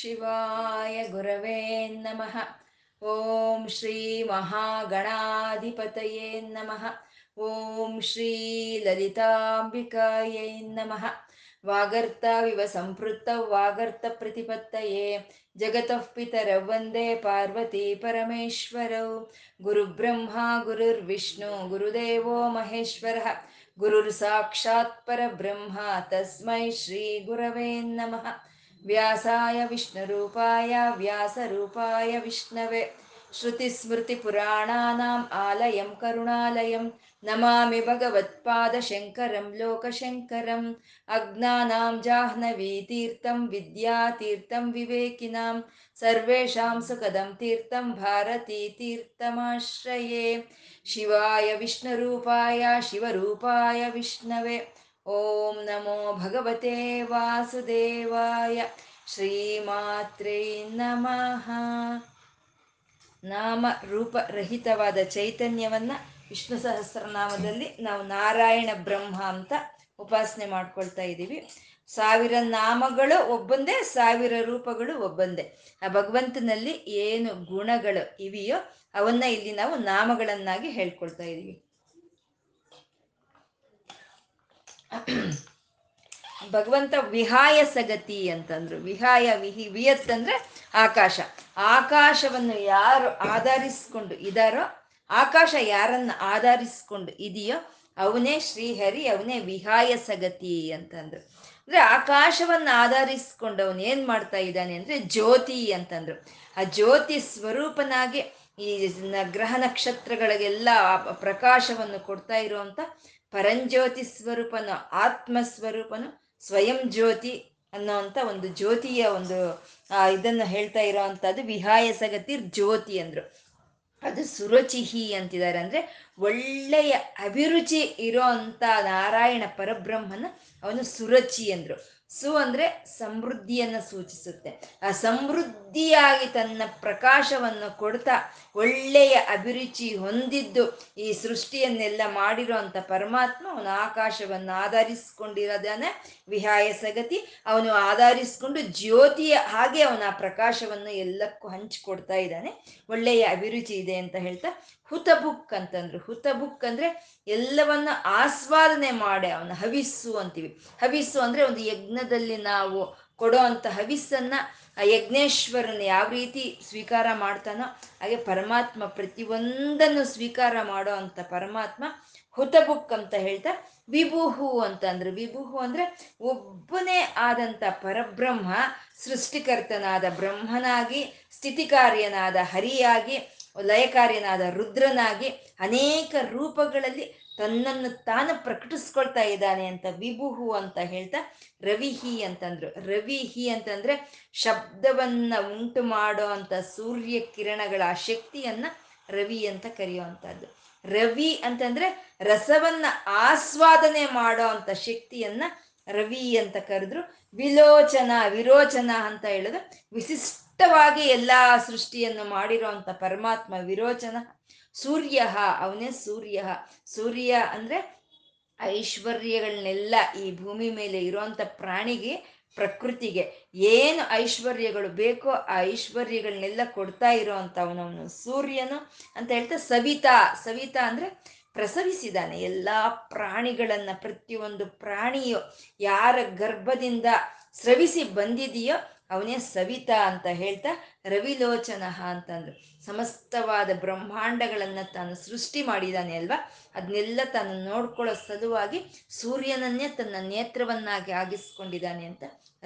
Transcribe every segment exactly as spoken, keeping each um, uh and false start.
ಶಿವಾಯ ಗುರವೇ ನಮಃ. ಓಂ ಶ್ರೀ ಮಹಾಗಣಾಧಿಪತಯೇ ನಮಃ. ಓಂ ಶ್ರೀ ಲಲಿತಾಂಬಿಕಾಯೈ ನಮಃ. ವಾಗರ್ತಾವಿವ ಸಂಪೃತ್ತ ವಾಗರ್ತ ಪ್ರತಿಪತ್ತಯೇ ಜಗತಃ ಪಿತರೌ ವಂದೇ ಪಾರ್ವತಿ ಪರಮೇಶ್ವರೌ. ಗುರುಬ್ರಹ್ಮ ಗುರುರ್ವಿಷ್ಣು ಗುರುದೇವೋ ಮಹೇಶ್ವರಃ. ಗುರುರ್ ಸಾಕ್ಷಾತ್ ಪರಬ್ರಹ್ಮ ತಸ್ಮೈ ಶ್ರೀ ಗುರವೇ ನಮಃ. ವ್ಯಾಸಾಯ ವಿಷ್ಣುರೂಪಾಯ ವ್ಯಾಸರೂಪಾಯ ವಿಷ್ಣವೇ. ಶ್ರುತಿಸ್ಮೃತಿಪುರಾಣಾನಾಂ ಆಲಯಂ ಕರುಣಾಲಯಂ ನಮಾಮಿ ಭಗವತ್ಪಾದಶಂಕರಂ ಲೋಕಶಂಕರಂ. ಅಜ್ಞಾನಾಂ ಜಾಹ್ನವೀತೀರ್ಥಂ ವಿದ್ಯಾತೀರ್ಥಂ ವಿವೇಕಿನಾಂ ಸರ್ವೇಷಾಂ ಸುಖದಂ ತೀರ್ಥಂ ಭಾರತೀತೀರ್ಥಮಾಶ್ರಯೇ. ಶಿವಾಯ ವಿಷ್ಣುರೂಪಾಯ ಶಿವರೂಪಾಯ ವಿಷ್ಣವೇ. ಓಂ ನಮೋ ಭಗವತೆ ವಾಸುದೇವಾಯ ಶ್ರೀಮಾತ್ರೇ ನಮಃ. ನಾಮ ರೂಪರಹಿತವಾದ ಚೈತನ್ಯವನ್ನು ವಿಷ್ಣು ಸಹಸ್ರನಾಮದಲ್ಲಿ ನಾವು ನಾರಾಯಣ ಬ್ರಹ್ಮ ಅಂತ ಉಪಾಸನೆ ಮಾಡ್ಕೊಳ್ತಾ ಇದ್ದೀವಿ. ಸಾವಿರ ನಾಮಗಳು ಒಬ್ಬೊಂದೇ, ಸಾವಿರ ರೂಪಗಳು ಒಬ್ಬೊಂದೇ. ಆ ಭಗವಂತನಲ್ಲಿ ಏನು ಗುಣಗಳು ಇವೆಯೋ ಅವನ್ನ ಇಲ್ಲಿ ನಾವು ನಾಮಗಳನ್ನಾಗಿ ಹೇಳ್ಕೊಳ್ತಾ ಇದ್ದೀವಿ. ಭಗವಂತ ವಿಹಾಯ ಸಗತಿ ಅಂತಂದ್ರು. ವಿಹಾಯ ವಿಹಿ ವಿಯತ್ ಅಂದ್ರೆ ಆಕಾಶ. ಆಕಾಶವನ್ನು ಯಾರು ಆಧರಿಸಿಕೊಂಡು ಇದಾರೋ, ಆಕಾಶ ಯಾರನ್ನು ಆಧರಿಸಿಕೊಂಡು ಇದೆಯೋ ಅವನೇ ಶ್ರೀಹರಿ, ಅವನೇ ವಿಹಾಯ ಸಗತಿ ಅಂತಂದ್ರು. ಅಂದ್ರೆ ಆಕಾಶವನ್ನು ಆಧರಿಸಿಕೊಂಡು ಅವನು ಏನ್ ಮಾಡ್ತಾ ಇದ್ದಾನೆ ಅಂದ್ರೆ ಜ್ಯೋತಿ ಅಂತಂದ್ರು. ಆ ಜ್ಯೋತಿ ಸ್ವರೂಪನಾಗಿ ಈ ಗ್ರಹ ನಕ್ಷತ್ರಗಳಿಗೆಲ್ಲ ಪ್ರಕಾಶವನ್ನು ಕೊಡ್ತಾ ಇರುವಂತ ಪರಂಜ್ಯೋತಿ ಸ್ವರೂಪನು, ಆತ್ಮಸ್ವರೂಪನು, ಸ್ವಯಂ ಜ್ಯೋತಿ ಅನ್ನೋವಂಥ ಒಂದು ಜ್ಯೋತಿಯ ಒಂದು ಇದನ್ನು ಹೇಳ್ತಾ ಇರೋ ಅಂಥದ್ದು ವಿಹಾಯ ಸಗತಿರ್ ಜ್ಯೋತಿ ಅಂದರು. ಅದು ಸುರುಚಿಹಿ ಅಂತಿದ್ದಾರೆ. ಅಂದರೆ ಒಳ್ಳೆಯ ಅಭಿರುಚಿ ಇರೋ ಅಂಥ ನಾರಾಯಣ ಪರಬ್ರಹ್ಮನ ಅವನು ಸುರುಚಿ ಅಂದರು. ಸು ಅಂದರೆ ಸಮೃದ್ಧಿಯನ್ನು ಸೂಚಿಸುತ್ತೆ. ಆ ಸಮೃದ್ಧಿಯಾಗಿ ತನ್ನ ಪ್ರಕಾಶವನ್ನು ಕೊಡ್ತಾ ಒಳ್ಳೆಯ ಅಭಿರುಚಿ ಹೊಂದಿದ್ದು ಈ ಸೃಷ್ಟಿಯನ್ನೆಲ್ಲ ಮಾಡಿರೋ ಅಂಥ ಪರಮಾತ್ಮ ಅವನು ಆಕಾಶವನ್ನು ಆಧರಿಸಿಕೊಂಡಿರೋದಾನೆ ವಿಹಾಯ ಸಗತಿ. ಅವನು ಆಧರಿಸಿಕೊಂಡು ಜ್ಯೋತಿಯ ಹಾಗೆ ಅವನ ಆ ಪ್ರಕಾಶವನ್ನು ಎಲ್ಲಕ್ಕೂ ಹಂಚಿಕೊಡ್ತಾ ಇದ್ದಾನೆ. ಒಳ್ಳೆಯ ಅಭಿರುಚಿ ಇದೆ ಅಂತ ಹೇಳ್ತಾ ಹುತಬುಕ್ ಅಂತಂದ್ರು. ಹುತಬುಕ್ ಅಂದರೆ ಎಲ್ಲವನ್ನು ಆಸ್ವಾದನೆ ಮಾಡಿ ಅವನ ಹವಿಸ್ಸು ಅಂತೀವಿ. ಹವಿಸ್ಸು ಅಂದರೆ ಒಂದು ಯಜ್ಞದಲ್ಲಿ ನಾವು ಕೊಡೋ ಅಂಥ ಹವಿಸ್ಸನ್ನು ಆ ಯಜ್ಞೇಶ್ವರನ ಯಾವ ರೀತಿ ಸ್ವೀಕಾರ ಮಾಡ್ತಾನೋ ಹಾಗೆ ಪರಮಾತ್ಮ ಪ್ರತಿಯೊಂದನ್ನು ಸ್ವೀಕಾರ ಮಾಡೋ ಅಂಥ ಪರಮಾತ್ಮ ಹುತಬುಕ್ ಅಂತ ಹೇಳ್ತಾ ವಿಭುಹು ಅಂತಂದ್ರು. ವಿಭುಹು ಅಂದರೆ ಒಬ್ಬನೇ ಆದಂಥ ಪರಬ್ರಹ್ಮ ಸೃಷ್ಟಿಕರ್ತನಾದ ಬ್ರಹ್ಮನಾಗಿ, ಸ್ಥಿತಿಕಾರ್ಯನಾದ ಹರಿಯಾಗಿ, ಲಯಕಾರ್ಯನಾದ ರುದ್ರನಾಗಿ ಅನೇಕ ರೂಪಗಳಲ್ಲಿ ತನ್ನನ್ನು ತಾನು ಪ್ರಕಟಿಸ್ಕೊಳ್ತಾ ಇದ್ದಾನೆ ಅಂತ ವಿಭುಹು ಅಂತ ಹೇಳ್ತಾ ರವಿಹಿ ಅಂತಂದ್ರು. ರವಿಹಿ ಅಂತಂದ್ರೆ ಶಬ್ದವನ್ನ ಉಂಟು ಮಾಡೋ ಅಂಥ ಸೂರ್ಯ ಕಿರಣಗಳ ಶಕ್ತಿಯನ್ನ ರವಿ ಅಂತ ಕರೆಯುವಂಥದ್ದು. ರವಿ ಅಂತಂದ್ರೆ ರಸವನ್ನ ಆಸ್ವಾದನೆ ಮಾಡೋ ಅಂಥ ಶಕ್ತಿಯನ್ನ ರವಿ ಅಂತ ಕರೆದ್ರು. ವಿಲೋಚನ ವಿರೋಚನ ಅಂತ ಹೇಳಿದ್ರೆ ವಿಶಿಷ್ಟ ವಾಗಿ ಎಲ್ಲ ಸೃಷ್ಟಿಯನ್ನು ಮಾಡಿರೋಂಥ ಪರಮಾತ್ಮ ವಿರೋಚನ. ಸೂರ್ಯ ಅವನೇ ಸೂರ್ಯ. ಸೂರ್ಯ ಅಂದ್ರೆ ಐಶ್ವರ್ಯಗಳನ್ನೆಲ್ಲ ಈ ಭೂಮಿ ಮೇಲೆ ಇರೋಂಥ ಪ್ರಾಣಿಗೆ, ಪ್ರಕೃತಿಗೆ ಏನು ಐಶ್ವರ್ಯಗಳು ಬೇಕೋ ಆ ಐಶ್ವರ್ಯಗಳನ್ನೆಲ್ಲ ಕೊಡ್ತಾ ಇರೋಂಥ ಅವನವನು ಸೂರ್ಯನು ಅಂತ ಹೇಳ್ತಾ ಸವಿತಾ. ಸವಿತಾ ಅಂದ್ರೆ ಪ್ರಸವಿಸಿದ್ದಾನೆ ಎಲ್ಲ ಪ್ರಾಣಿಗಳನ್ನ. ಪ್ರತಿಯೊಂದು ಪ್ರಾಣಿಯು ಯಾರ ಗರ್ಭದಿಂದ ಸ್ರವಿಸಿ ಬಂದಿದೆಯೋ ಅವನೇ ಸವಿತಾ ಅಂತ ಹೇಳ್ತಾ ರವಿಲೋಚನ ಅಂತಂದ್ರು. ಸಮಸ್ತವಾದ ಬ್ರಹ್ಮಾಂಡಗಳನ್ನು ತಾನು ಸೃಷ್ಟಿ ಮಾಡಿದ್ದಾನೆ ಅಲ್ವಾ, ಅದನ್ನೆಲ್ಲ ತಾನು ನೋಡ್ಕೊಳ್ಳೋ ಸಲುವಾಗಿ ಸೂರ್ಯನನ್ನೇ ತನ್ನ ನೇತ್ರವನ್ನಾಗಿ ಆಗಿಸ್ಕೊಂಡಿದ್ದಾನೆ ಅಂತ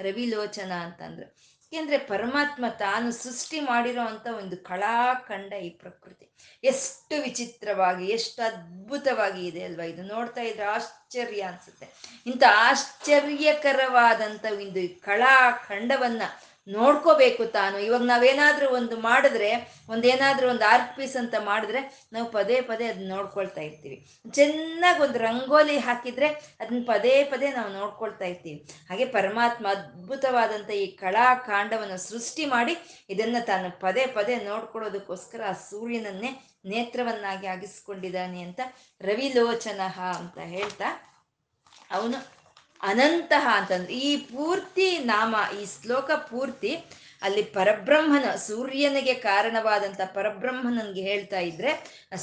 ರವಿಲೋಚನ ಅಂತಂದ್ರು. ಏಕೆಂದರೆ ಪರಮಾತ್ಮ ತಾನು ಸೃಷ್ಟಿ ಮಾಡಿರೋ ಅಂಥ ಒಂದು ಕಳಾಖಂಡ ಈ ಪ್ರಕೃತಿ. ಎಷ್ಟು ವಿಚಿತ್ರವಾಗಿ, ಎಷ್ಟು ಅದ್ಭುತವಾಗಿ ಇದೆ ಅಲ್ವಾ. ಇದು ನೋಡ್ತಾ ಇದ್ರೆ ಆಶ್ಚರ್ಯ ಅನಿಸುತ್ತೆ. ಇಂಥ ಆಶ್ಚರ್ಯಕರವಾದಂಥ ಒಂದು ಕಳಾಖಂಡವನ್ನು ನೋಡ್ಕೋಬೇಕು ತಾನು. ಇವಾಗ ನಾವೇನಾದರೂ ಒಂದು ಮಾಡಿದ್ರೆ, ಒಂದೇನಾದರೂ ಒಂದು ಆರ್ಟ್ ಪೀಸ್ ಅಂತ ಮಾಡಿದ್ರೆ ನಾವು ಪದೇ ಪದೇ ಅದನ್ನ ನೋಡ್ಕೊಳ್ತಾ ಇರ್ತೀವಿ. ಚೆನ್ನಾಗಿ ಒಂದು ರಂಗೋಲಿ ಹಾಕಿದರೆ ಅದನ್ನ ಪದೇ ಪದೇ ನಾವು ನೋಡ್ಕೊಳ್ತಾ ಇರ್ತೀವಿ. ಹಾಗೆ ಪರಮಾತ್ಮ ಅದ್ಭುತವಾದಂಥ ಈ ಕಲಾಕಾಂಡವನ್ನು ಸೃಷ್ಟಿ ಮಾಡಿ ಇದನ್ನು ತಾನು ಪದೇ ಪದೇ ನೋಡ್ಕೊಳ್ಳೋದಕ್ಕೋಸ್ಕರ ಆ ಸೂರ್ಯನನ್ನೇ ನೇತ್ರವನ್ನಾಗಿ ಆಗಿಸ್ಕೊಂಡಿದ್ದಾನೆ ಅಂತ ರವಿಲೋಚನ ಅಂತ ಹೇಳ್ತಾ ಅವನು ಅನಂತಹ ಅಂತಂದ್ರೆ ಈ ಪೂರ್ತಿ ನಾಮ, ಈ ಶ್ಲೋಕ ಪೂರ್ತಿ ಅಲ್ಲಿ ಪರಬ್ರಹ್ಮನ, ಸೂರ್ಯನಿಗೆ ಕಾರಣವಾದಂಥ ಪರಬ್ರಹ್ಮನಿಗೆ ಹೇಳ್ತಾ ಇದ್ರೆ,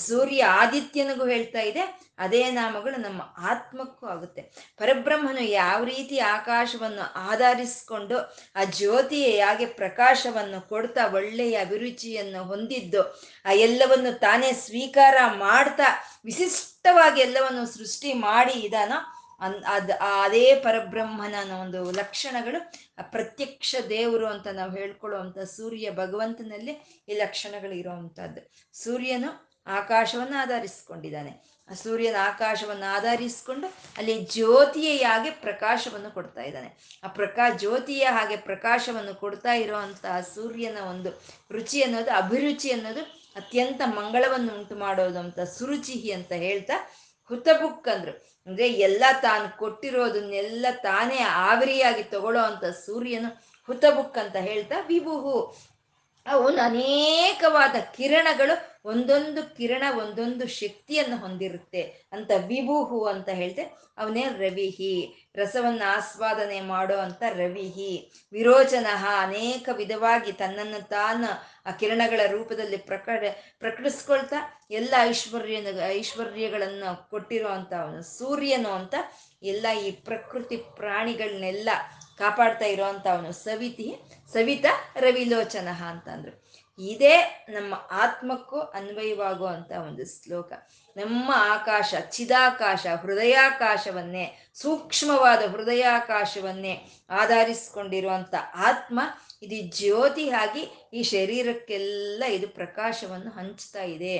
ಸೂರ್ಯ ಆದಿತ್ಯನಿಗೂ ಹೇಳ್ತಾ ಇದೆ, ಅದೇ ನಾಮಗಳು ನಮ್ಮ ಆತ್ಮಕ್ಕೂ ಆಗುತ್ತೆ. ಪರಬ್ರಹ್ಮನು ಯಾವ ರೀತಿ ಆಕಾಶವನ್ನು ಆಧರಿಸಿಕೊಂಡು ಆ ಜ್ಯೋತಿಯ ಹೇಗೆ ಪ್ರಕಾಶವನ್ನು ಕೊಡ್ತಾ ಒಳ್ಳೆಯ ಅಭಿರುಚಿಯನ್ನು ಹೊಂದಿದ್ದು ಆ ಎಲ್ಲವನ್ನು ತಾನೇ ಸ್ವೀಕಾರ ಮಾಡ್ತಾ ವಿಶಿಷ್ಟವಾಗಿ ಎಲ್ಲವನ್ನು ಸೃಷ್ಟಿ ಮಾಡಿ ಇದಾನೋ ಅದ್ ಅದೇ ಪರಬ್ರಹ್ಮನ ಒಂದು ಲಕ್ಷಣಗಳು ಪ್ರತ್ಯಕ್ಷ ದೇವರು ಅಂತ ನಾವು ಹೇಳ್ಕೊಳ್ಳುವಂಥ ಸೂರ್ಯ ಭಗವಂತನಲ್ಲಿ ಈ ಲಕ್ಷಣಗಳು ಇರುವಂತಹದ್ದು. ಸೂರ್ಯನು ಆಕಾಶವನ್ನು ಆಧರಿಸಿಕೊಂಡಿದ್ದಾನೆ, ಆ ಸೂರ್ಯನ ಆಕಾಶವನ್ನು ಆಧರಿಸಿಕೊಂಡು ಅಲ್ಲಿ ಜ್ಯೋತಿಯ ಹಾಗೆ ಪ್ರಕಾಶವನ್ನು ಕೊಡ್ತಾ ಇದ್ದಾನೆ. ಆ ಪ್ರಕಾ ಜ್ಯೋತಿಯ ಹಾಗೆ ಪ್ರಕಾಶವನ್ನು ಕೊಡ್ತಾ ಇರುವಂತಹ ಸೂರ್ಯನ ಒಂದು ರುಚಿ ಅನ್ನೋದು, ಅಭಿರುಚಿ ಅನ್ನೋದು ಅತ್ಯಂತ ಮಂಗಳವನ್ನು ಉಂಟು ಮಾಡೋದು ಅಂತ ಸುರುಚಿಹಿ ಅಂತ ಹೇಳ್ತಾ ಹುತಬುಕ್ ಅಂದ್ರು. ಅಂದ್ರೆ ಎಲ್ಲ ತಾನು ಕೊಟ್ಟಿರೋದನ್ನೆಲ್ಲ ತಾನೇ ಆವಿರಿಯಾಗಿ ತಗೊಳ್ಳೋ ಅಂತ ಸೂರ್ಯನು ಹುತಬುಕ್ ಅಂತ ಹೇಳ್ತಾ ವಿಭುಹು, ಅವನು ಅನೇಕವಾದ ಕಿರಣಗಳು, ಒಂದೊಂದು ಕಿರಣ ಒಂದೊಂದು ಶಕ್ತಿಯನ್ನು ಹೊಂದಿರುತ್ತೆ ಅಂತ ವಿಭುಹು ಅಂತ ಹೇಳ್ತೆ. ಅವನೇ ರವಿಹಿ, ರಸವನ್ನು ಆಸ್ವಾದನೆ ಮಾಡೋ ಅಂತ ರವಿಹಿ. ವಿರೋಚನಃ, ಅನೇಕ ವಿಧವಾಗಿ ತನ್ನನ್ನು ತಾನು ಆ ಕಿರಣಗಳ ರೂಪದಲ್ಲಿ ಪ್ರಕ ಪ್ರಕಟಿಸ್ಕೊಳ್ತಾ ಎಲ್ಲ ಐಶ್ವರ್ಯನ ಐಶ್ವರ್ಯಗಳನ್ನು ಕೊಟ್ಟಿರುವಂಥ ಅವನು ಸೂರ್ಯನು ಅಂತ ಎಲ್ಲ ಈ ಪ್ರಕೃತಿ ಪ್ರಾಣಿಗಳನ್ನೆಲ್ಲ ಕಾಪಾಡ್ತಾ ಇರೋವಂಥ ಅವನು ಸವಿತಿ ಸವಿತ ರವಿಲೋಚನ ಅಂತಂದ್ರು. ಇದೇ ನಮ್ಮ ಆತ್ಮಕ್ಕೂ ಅನ್ವಯವಾಗುವಂಥ ಒಂದು ಶ್ಲೋಕ. ನಮ್ಮ ಆಕಾಶ ಚಿದಾಕಾಶ, ಹೃದಯಾಕಾಶವನ್ನೇ, ಸೂಕ್ಷ್ಮವಾದ ಹೃದಯಾಕಾಶವನ್ನೇ ಆಧರಿಸಿಕೊಂಡಿರುವಂಥ ಆತ್ಮ ಇದು ಜ್ಯೋತಿ ಆಗಿ ಈ ಶರೀರಕ್ಕೆಲ್ಲ ಇದು ಪ್ರಕಾಶವನ್ನು ಹಂಚ್ತಾ ಇದೆ.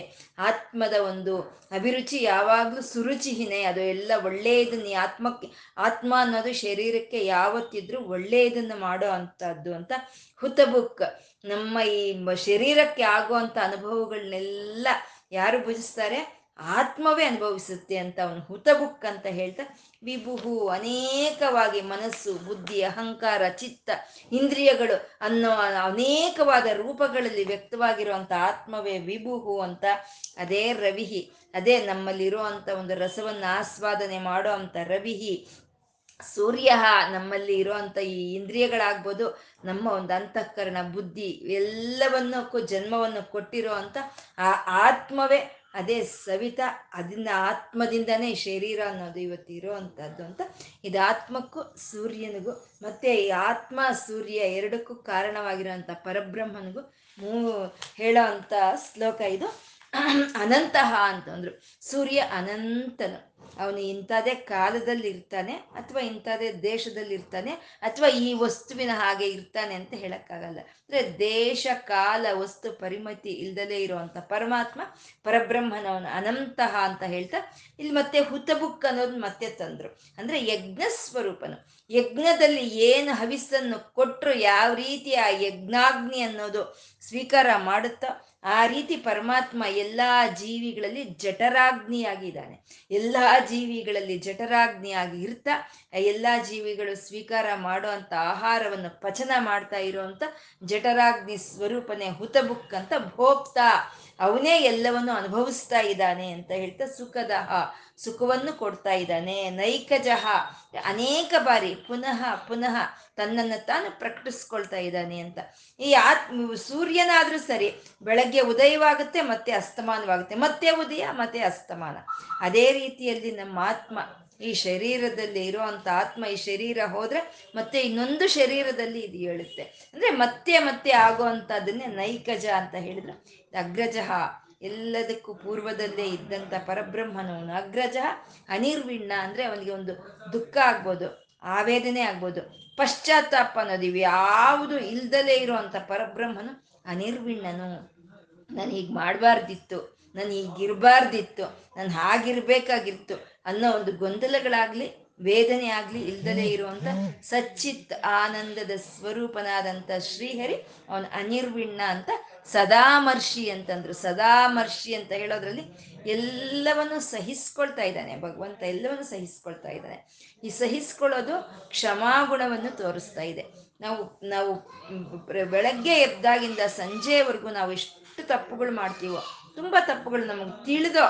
ಆತ್ಮದ ಒಂದು ಅಭಿರುಚಿ ಯಾವಾಗಲೂ ಸುರುಚಿಹಿನೇ, ಅದು ಎಲ್ಲ ಒಳ್ಳೆಯದನ್ನು ಈ ಆತ್ಮಕ್ಕೆ, ಆತ್ಮ ಅನ್ನೋದು ಶರೀರಕ್ಕೆ ಯಾವತ್ತಿದ್ರೂ ಒಳ್ಳೆಯದನ್ನು ಮಾಡೋ ಅಂಥದ್ದು ಅಂತ ಹುತಬುಕ್. ನಮ್ಮ ಈ ಶರೀರಕ್ಕೆ ಆಗುವಂಥ ಅನುಭವಗಳನ್ನೆಲ್ಲ ಯಾರು ಭುಜಿಸ್ತಾರೆ? ಆತ್ಮವೇ ಅನುಭವಿಸುತ್ತೆ ಅಂತ ಅವನು ಹುತಬುಕ್ ಅಂತ ಹೇಳ್ತಾ ವಿಭುಹು, ಅನೇಕವಾಗಿ ಮನಸ್ಸು, ಬುದ್ಧಿ, ಅಹಂಕಾರ, ಚಿತ್ತ, ಇಂದ್ರಿಯಗಳು ಅನ್ನೋ ಅನೇಕವಾದ ರೂಪಗಳಲ್ಲಿ ವ್ಯಕ್ತವಾಗಿರುವಂಥ ಆತ್ಮವೇ ವಿಭುಹು ಅಂತ. ಅದೇ ರವಿಹಿ, ಅದೇ ನಮ್ಮಲ್ಲಿರುವಂಥ ಒಂದು ರಸವನ್ನು ಆಸ್ವಾದನೆ ಮಾಡೋ ಅಂಥ ರವಿಹಿ ಸೂರ್ಯ. ನಮ್ಮಲ್ಲಿ ಇರುವಂಥ ಈ ಇಂದ್ರಿಯಗಳಾಗ್ಬೋದು, ನಮ್ಮ ಒಂದು ಅಂತಃಕರಣ, ಬುದ್ಧಿ ಎಲ್ಲವನ್ನಕ್ಕೂ ಜನ್ಮವನ್ನು ಕೊಟ್ಟಿರೋ ಅಂಥ ಆ ಆತ್ಮವೇ ಅದೇ ಸವಿತಾ. ಅದನ್ನ ಆತ್ಮದಿಂದನೇ ಶರೀರ ಅನ್ನೋದು ಇವತ್ತು ಇರೋ ಅಂಥದ್ದು ಅಂತ. ಇದು ಆತ್ಮಕ್ಕೂ ಸೂರ್ಯನಿಗೂ ಮತ್ತೆ ಈ ಆತ್ಮ ಸೂರ್ಯ ಎರಡಕ್ಕೂ ಕಾರಣವಾಗಿರೋಂಥ ಪರಬ್ರಹ್ಮನಿಗೂ ಮೂ ಹೇಳೋ ಅಂಥ ಶ್ಲೋಕ ಇದು. ಅನಂತಹ ಅಂತಂದ್ರು, ಸೂರ್ಯ ಅನಂತನು, ಅವನು ಇಂಥದೇ ಕಾಲದಲ್ಲಿ ಇರ್ತಾನೆ ಅಥವಾ ಇಂಥದೇ ದೇಶದಲ್ಲಿ ಇರ್ತಾನೆ ಅಥವಾ ಈ ವಸ್ತುವಿನ ಹಾಗೆ ಇರ್ತಾನೆ ಅಂತ ಹೇಳಕ್ಕಾಗಲ್ಲ. ಅಂದ್ರೆ ದೇಶ ಕಾಲ ವಸ್ತು ಪರಿಮಿತಿ ಇಲ್ದಲೇ ಇರುವಂತ ಪರಮಾತ್ಮ ಪರಬ್ರಹ್ಮನವನು ಅನಂತಹ ಅಂತ ಹೇಳ್ತಾ ಇಲ್ಲಿ ಮತ್ತೆ ಹುತಬುಕ್ ಅನ್ನೋದು ಮತ್ತೆ ತಂದ್ರು. ಅಂದ್ರೆ ಯಜ್ಞ ಸ್ವರೂಪನು, ಯಜ್ಞದಲ್ಲಿ ಏನು ಹವಿಸ್ಸನ್ನು ಕೊಟ್ಟರು ಯಾವ ರೀತಿ ಆ ಯಜ್ಞಾಗ್ನಿ ಅನ್ನೋದು ಸ್ವೀಕಾರ ಮಾಡುತ್ತೋ ಆ ರೀತಿ ಪರಮಾತ್ಮ ಎಲ್ಲ ಜೀವಿಗಳಲ್ಲಿ ಜಠರಾಗ್ನಿಯಾಗಿದ್ದಾನೆ. ಎಲ್ಲ ಜೀವಿಗಳಲ್ಲಿ ಜಠರಾಗ್ನಿಯಾಗಿ ಇರ್ತಾ ಎಲ್ಲ ಜೀವಿಗಳು ಸ್ವೀಕಾರ ಮಾಡುವಂಥ ಆಹಾರವನ್ನು ಪಚನ ಮಾಡ್ತಾ ಇರುವಂಥ ಜಠರಾಗ್ನಿ ಸ್ವರೂಪನೇ ಹುತಬುಕ್ ಅಂತ ಭೋಕ್ತಾ. ಅವನೇ ಎಲ್ಲವನ್ನು ಅನುಭವಿಸ್ತಾ ಇದ್ದಾನೆ ಅಂತ ಹೇಳ್ತಾ ಸುಖದ ಸುಖವನ್ನು ಕೊಡ್ತಾ ಇದ್ದಾನೆ. ನೈಕಜಃ, ಅನೇಕ ಬಾರಿ ಪುನಃ ಪುನಃ ತನ್ನನ್ನು ತಾನು ಪ್ರಕಟಿಸ್ಕೊಳ್ತಾ ಇದ್ದಾನೆ ಅಂತ. ಈ ಆತ್ಮ ಸೂರ್ಯನಾದ್ರೂ ಸರಿ, ಬೆಳಗ್ಗೆ ಉದಯವಾಗುತ್ತೆ ಮತ್ತೆ ಅಸ್ತಮಾನವಾಗುತ್ತೆ, ಮತ್ತೆ ಉದಯ ಮತ್ತೆ ಅಸ್ತಮಾನ. ಅದೇ ರೀತಿಯಲ್ಲಿ ನಮ್ಮ ಆತ್ಮ ಈ ಶರೀರದಲ್ಲಿ ಇರುವಂಥ ಆತ್ಮ, ಈ ಶರೀರ ಹೋದರೆ ಮತ್ತೆ ಇನ್ನೊಂದು ಶರೀರದಲ್ಲಿ ಇದು ಹೇಳುತ್ತೆ. ಅಂದರೆ ಮತ್ತೆ ಮತ್ತೆ ಆಗುವಂಥದ್ದನ್ನೇ ನೈಕಜ ಅಂತ ಹೇಳಿದ್ರು. ಅಗ್ರಜಃ, ಎಲ್ಲದಕ್ಕೂ ಪೂರ್ವದಲ್ಲೇ ಇದ್ದಂಥ ಪರಬ್ರಹ್ಮನವನು ಅಗ್ರಜ. ಅನಿರ್ವಿಣ್ಣ ಅಂದರೆ ಅವನಿಗೆ ಒಂದು ದುಃಖ ಆಗ್ಬೋದು, ಆವೇದನೆ ಆಗ್ಬೋದು, ಪಶ್ಚಾತ್ತಾಪ ಅನ್ನೋದು ಇವು ಯಾವುದು ಇಲ್ದಲೇ ಇರುವಂಥ ಪರಬ್ರಹ್ಮನು ಅನಿರ್ವಿಣ್ಣನು. ನಾನು ಹೀಗೆ ಮಾಡಬಾರ್ದಿತ್ತು, ನಾನು ಹೀಗಿರಬಾರ್ದಿತ್ತು, ನಾನು ಹಾಗಿರ್ಬೇಕಾಗಿತ್ತು ಅನ್ನೋ ಒಂದು ಗೊಂದಲಗಳಾಗ್ಲಿ ವೇದನೆ ಆಗ್ಲಿ ಇಲ್ದಲೇ ಇರುವಂತ ಸಚ್ಚಿತ್ ಆನಂದದ ಸ್ವರೂಪನಾದಂಥ ಶ್ರೀಹರಿ ಅವನು ಅನಿರ್ವಿಣ್ಣ ಅಂತ. ಸದಾಮರ್ಷಿ ಅಂತಂದ್ರು. ಸದಾಮರ್ಷಿ ಅಂತ ಹೇಳೋದ್ರಲ್ಲಿ ಎಲ್ಲವನ್ನು ಸಹಿಸ್ಕೊಳ್ತಾ ಇದ್ದಾನೆ ಭಗವಂತ, ಎಲ್ಲವನ್ನು ಸಹಿಸ್ಕೊಳ್ತಾ ಇದ್ದಾನೆ. ಈ ಸಹಿಸ್ಕೊಳ್ಳೋದು ಕ್ಷಮಾಗುಣವನ್ನು ತೋರಿಸ್ತಾ ಇದೆ. ನಾವು ನಾವು ಬೆಳಗ್ಗೆ ಎದ್ದಾಗಿಂದ ಸಂಜೆವರೆಗೂ ನಾವು ಎಷ್ಟು ತಪ್ಪುಗಳು ಮಾಡ್ತೀವೋ ತುಂಬಾ ತಪ್ಪುಗಳು ನಮಗೆ ತಿಳಿದೋ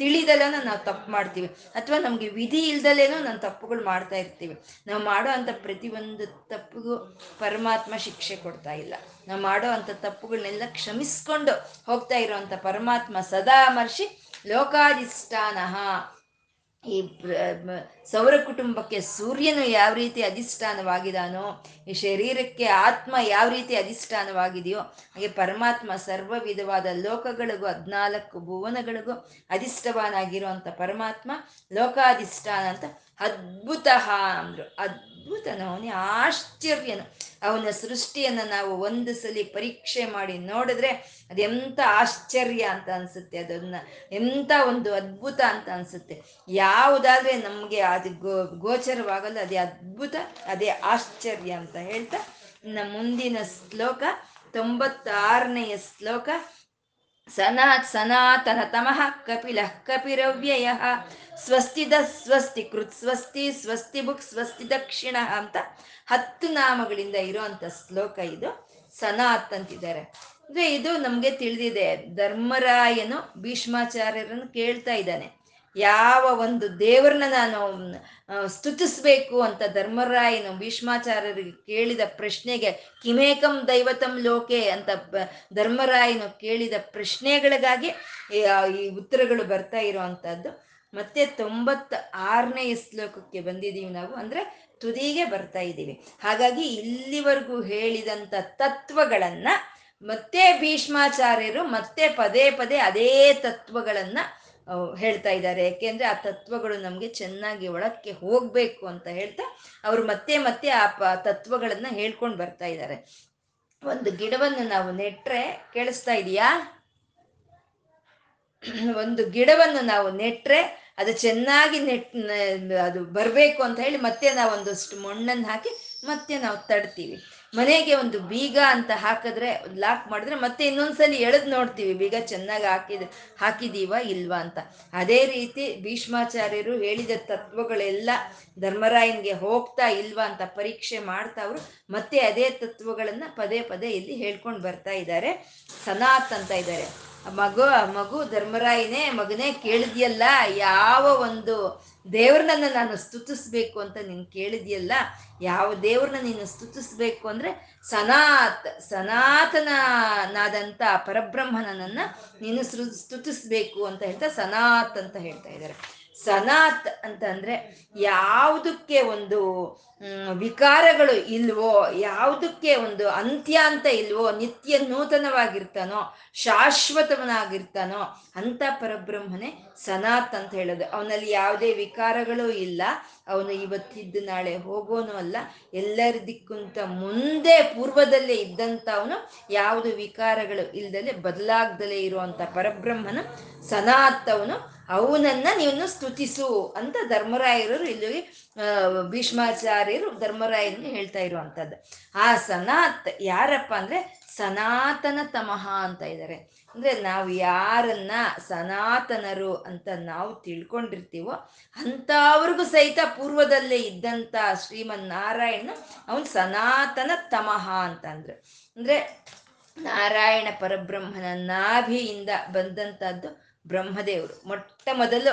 ತಿಳಿದಲ್ಲೇನೋ ನಾವು ತಪ್ಪು ಮಾಡ್ತೀವಿ, ಅಥವಾ ನಮಗೆ ವಿಧಿ ಇಲ್ದಲೇನೋ ನಾವು ತಪ್ಪುಗಳು ಮಾಡ್ತಾ ಇರ್ತೀವಿ. ನಾವು ಮಾಡೋ ಅಂಥ ಪ್ರತಿಯೊಂದು ತಪ್ಪಿಗೂ ಪರಮಾತ್ಮ ಶಿಕ್ಷೆ ಕೊಡ್ತಾ ಇಲ್ಲ. ನಾವು ಮಾಡೋ ಅಂಥ ತಪ್ಪುಗಳನ್ನೆಲ್ಲ ಕ್ಷಮಿಸ್ಕೊಂಡು ಹೋಗ್ತಾ ಇರೋವಂಥ ಪರಮಾತ್ಮ ಸದಾ ಮರ್ಷಿ ಲೋಕಾಧಿಷ್ಠಾನಃ. ಈ ಸೌರ ಕುಟುಂಬಕ್ಕೆ ಸೂರ್ಯನು ಯಾವ ರೀತಿ ಅಧಿಷ್ಠಾನವಾಗಿದ್ದಾನೋ, ಈ ಶರೀರಕ್ಕೆ ಆತ್ಮ ಯಾವ ರೀತಿ ಅಧಿಷ್ಠಾನವಾಗಿದೆಯೋ ಹಾಗೆ ಪರಮಾತ್ಮ ಸರ್ವ ವಿಧವಾದ ಲೋಕಗಳಿಗೂ ಹದಿನಾಲ್ಕು ಭುವನಗಳಿಗೂ ಅಧಿಷ್ಠವಾನಾಗಿರುವಂಥ ಪರಮಾತ್ಮ ಲೋಕಾಧಿಷ್ಠಾನ ಅಂತ ಅದ್ಭುತ ಅಂದರು. ಅದ್ಭುತನು, ಅವನೇ ಆಶ್ಚರ್ಯನು. ಅವನ ಸೃಷ್ಟಿಯನ್ನು ನಾವು ಒಂದು ಸಲ ಪರೀಕ್ಷೆ ಮಾಡಿ ನೋಡಿದ್ರೆ ಅದೆಂಥ ಆಶ್ಚರ್ಯ ಅಂತ ಅನಿಸುತ್ತೆ, ಅದನ್ನ ಎಂಥ ಒಂದು ಅದ್ಭುತ ಅಂತ ಅನಿಸುತ್ತೆ. ಯಾವುದಾದ್ರೆ ನಮಗೆ ಅದು ಗೋ ಗೋಚರವಾಗಲ್ಲ, ಅದೇ ಅದ್ಭುತ, ಅದೇ ಆಶ್ಚರ್ಯ ಅಂತ ಹೇಳ್ತಾ ಇನ್ನು ಮುಂದಿನ ಶ್ಲೋಕ ತೊಂಬತ್ತಾರನೆಯ ಶ್ಲೋಕ. ಸನಾ ಸನಾತನತಮಃ ಕಪಿಲಃ ಕಪಿರವ್ಯಯಃ ಸ್ವಸ್ತಿದಃ ಸ್ವಸ್ತಿ ಕೃತ್ ಸ್ವಸ್ತಿ ಸ್ವಸ್ತಿ ಬುಕ್ ಸ್ವಸ್ತಿ ದಕ್ಷಿಣಃ ಅಂತ ಹತ್ತು ನಾಮಗಳಿಂದ ಇರೋವಂಥ ಶ್ಲೋಕ ಇದು. ಸನಾತ್ ಅಂತಿದ್ದಾರೆ. ಅಂದರೆ ಇದು ನಮಗೆ ತಿಳಿದಿದೆ, ಧರ್ಮರಾಯನು ಭೀಷ್ಮಾಚಾರ್ಯರನ್ನು ಕೇಳ್ತಾ ಇದ್ದಾನೆ, ಯಾವ ಒಂದು ದೇವರನ್ನ ನಾನು ಸ್ತುತಿಸ್ಬೇಕು ಅಂತ ಧರ್ಮರಾಯನು ಭೀಷ್ಮಾಚಾರ್ಯರಿಗೆ ಕೇಳಿದ ಪ್ರಶ್ನೆಗೆ ಕಿಮೇಕಂ ದೈವತಂ ಲೋಕೆ ಅಂತ ಧರ್ಮರಾಯನು ಕೇಳಿದ ಪ್ರಶ್ನೆಗಳಿಗಾಗಿ ಈ ಉತ್ತರಗಳು ಬರ್ತಾ ಇರುವಂತಹದ್ದು. ಮತ್ತೆ ತೊಂಬತ್ತ ಆರನೇ ಶ್ಲೋಕಕ್ಕೆ ಬಂದಿದ್ದೀವಿ ನಾವು, ಅಂದರೆ ತುದಿಗೆ ಬರ್ತಾ ಇದ್ದೀವಿ. ಹಾಗಾಗಿ ಇಲ್ಲಿವರೆಗೂ ಹೇಳಿದಂಥ ತತ್ವಗಳನ್ನ ಮತ್ತೆ ಭೀಷ್ಮಾಚಾರ್ಯರು ಮತ್ತೆ ಪದೇ ಪದೇ ಅದೇ ತತ್ವಗಳನ್ನ ಹೇಳ್ತಾ ಇದ್ದಾರೆ. ಯಾಕೆಂದ್ರೆ ಆ ತತ್ವಗಳು ನಮಗೆ ಚೆನ್ನಾಗಿ ಒಳಕ್ಕೆ ಹೋಗ್ಬೇಕು ಅಂತ ಹೇಳ್ತಾ ಅವರು ಮತ್ತೆ ಮತ್ತೆ ಆ ಪ ತತ್ವಗಳನ್ನ ಹೇಳ್ಕೊಂಡು ಬರ್ತಾ ಇದ್ದಾರೆ. ಒಂದು ಗಿಡವನ್ನು ನಾವು ನೆಟ್ರೆ, ಕೇಳಿಸ್ತಾ ಇದೆಯಾ? ಒಂದು ಗಿಡವನ್ನು ನಾವು ನೆಟ್ರೆ ಅದು ಚೆನ್ನಾಗಿ ನೆಟ್ ಅದು ಬರಬೇಕು ಅಂತ ಹೇಳಿ ಮತ್ತೆ ನಾವೊಂದಷ್ಟು ಮಣ್ಣನ್ನು ಹಾಕಿ ಮತ್ತೆ ನಾವು ತಡ್ತೀವಿ. ಮನೆಗೆ ಒಂದು ಬೀಗ ಅಂತ ಹಾಕಿದ್ರೆ, ಲಾಕ್ ಮಾಡಿದ್ರೆ ಮತ್ತೆ ಇನ್ನೊಂದ್ಸಲಿ ಎಳೆದು ನೋಡ್ತೀವಿ ಬೀಗ ಚೆನ್ನಾಗಿ ಹಾಕಿದ ಹಾಕಿದೀವ ಇಲ್ವಾ ಅಂತ. ಅದೇ ರೀತಿ ಭೀಷ್ಮಾಚಾರ್ಯರು ಹೇಳಿದ ತತ್ವಗಳೆಲ್ಲ ಧರ್ಮರಾಯನ್ಗೆ ಹೋಗ್ತಾ ಇಲ್ವಾ ಅಂತ ಪರೀಕ್ಷೆ ಮಾಡ್ತಾ ಅವರು ಮತ್ತೆ ಅದೇ ತತ್ವಗಳನ್ನು ಪದೇ ಪದೇ ಇಲ್ಲಿ ಹೇಳ್ಕೊಂಡು ಬರ್ತಾ ಇದ್ದಾರೆ. ಸನಾತ್ ಅಂತ ಇದ್ದಾರೆ. ಮಗು ಮಗು ಧರ್ಮರಾಯನೇ, ಮಗನೇ ಕೇಳಿದ್ಯಲ್ಲ, ಯಾವ ಒಂದು ದೇವ್ರನ್ನ ನಾನು ಸ್ತುತಿಸ್ಬೇಕು ಅಂತ ನೀನು ಕೇಳಿದ್ಯಲ್ಲ, ಯಾವ ದೇವ್ರನ್ನ ನೀನು ಸ್ತುತಿಸ್ಬೇಕು ಅಂದರೆ ಸನಾತ್ ಸನಾತನನಾದಂಥ ಪರಬ್ರಹ್ಮನನ್ನು ನೀನು ಸ್ತುತಿಸ್ಬೇಕು ಅಂತ ಹೇಳ್ತಾ ಸನಾತ್ ಅಂತ ಹೇಳ್ತಾ ಇದ್ದಾರೆ. ಸನಾತ್ ಅಂತ ಅಂದರೆ ಯಾವುದಕ್ಕೆ ಒಂದು ವಿಕಾರಗಳು ಇಲ್ವೋ, ಯಾವುದಕ್ಕೆ ಒಂದು ಅಂತ್ಯ ಅಂತ ಇಲ್ವೋ, ನಿತ್ಯ ನೂತನವಾಗಿರ್ತಾನೋ, ಶಾಶ್ವತವನಾಗಿರ್ತಾನೋ ಅಂಥ ಪರಬ್ರಹ್ಮನೇ ಸನಾತ್ ಅಂತ ಹೇಳೋದು. ಅವನಲ್ಲಿ ಯಾವುದೇ ವಿಕಾರಗಳು ಇಲ್ಲ, ಅವನು ಇವತ್ತಿದ್ದು ನಾಳೆ ಹೋಗೋನು ಅಲ್ಲ, ಎಲ್ಲರಿಗಿಂತ ಮುಂದೆ ಪೂರ್ವದಲ್ಲೇ ಇದ್ದಂಥ ಅವನು, ಯಾವುದು ವಿಕಾರಗಳು ಇಲ್ಲದಲೇ ಬದಲಾಗ್ದಲೇ ಇರುವಂಥ ಪರಬ್ರಹ್ಮನ ಸನಾತ್ ಅವನು. ಅವನನ್ನ ನೀನು ಸ್ತುತಿಸು ಅಂತ ಧರ್ಮರಾಯರು ಇಲ್ಲಿ ಭೀಷ್ಮಾಚಾರ್ಯರು ಧರ್ಮರಾಯನಿಗೆ ಹೇಳ್ತಾ ಇರುವಂಥದ್ದು. ಆ ಸನಾತ್ ಯಾರಪ್ಪ ಅಂದರೆ ಸನಾತನತಮಃ ಅಂತ ಇದ್ದಾರೆ. ಅಂದರೆ ನಾವು ಯಾರನ್ನ ಸನಾತನರು ಅಂತ ನಾವು ತಿಳ್ಕೊಂಡಿರ್ತೀವೋ ಅಂಥವ್ರಿಗೂ ಸಹಿತ ಪೂರ್ವದಲ್ಲೇ ಇದ್ದಂಥ ಶ್ರೀಮನ್ನಾರಾಯಣ ಅವನು ಸನಾತನತಮಃ ಅಂತ ಅಂದರು. ಅಂದರೆ ನಾರಾಯಣ ಪರಬ್ರಹ್ಮನ ನಾಭಿಯಿಂದ ಬಂದಂಥದ್ದು ಬ್ರಹ್ಮದೇವರು. ಮೊಟ್ಟ ಮೊದಲು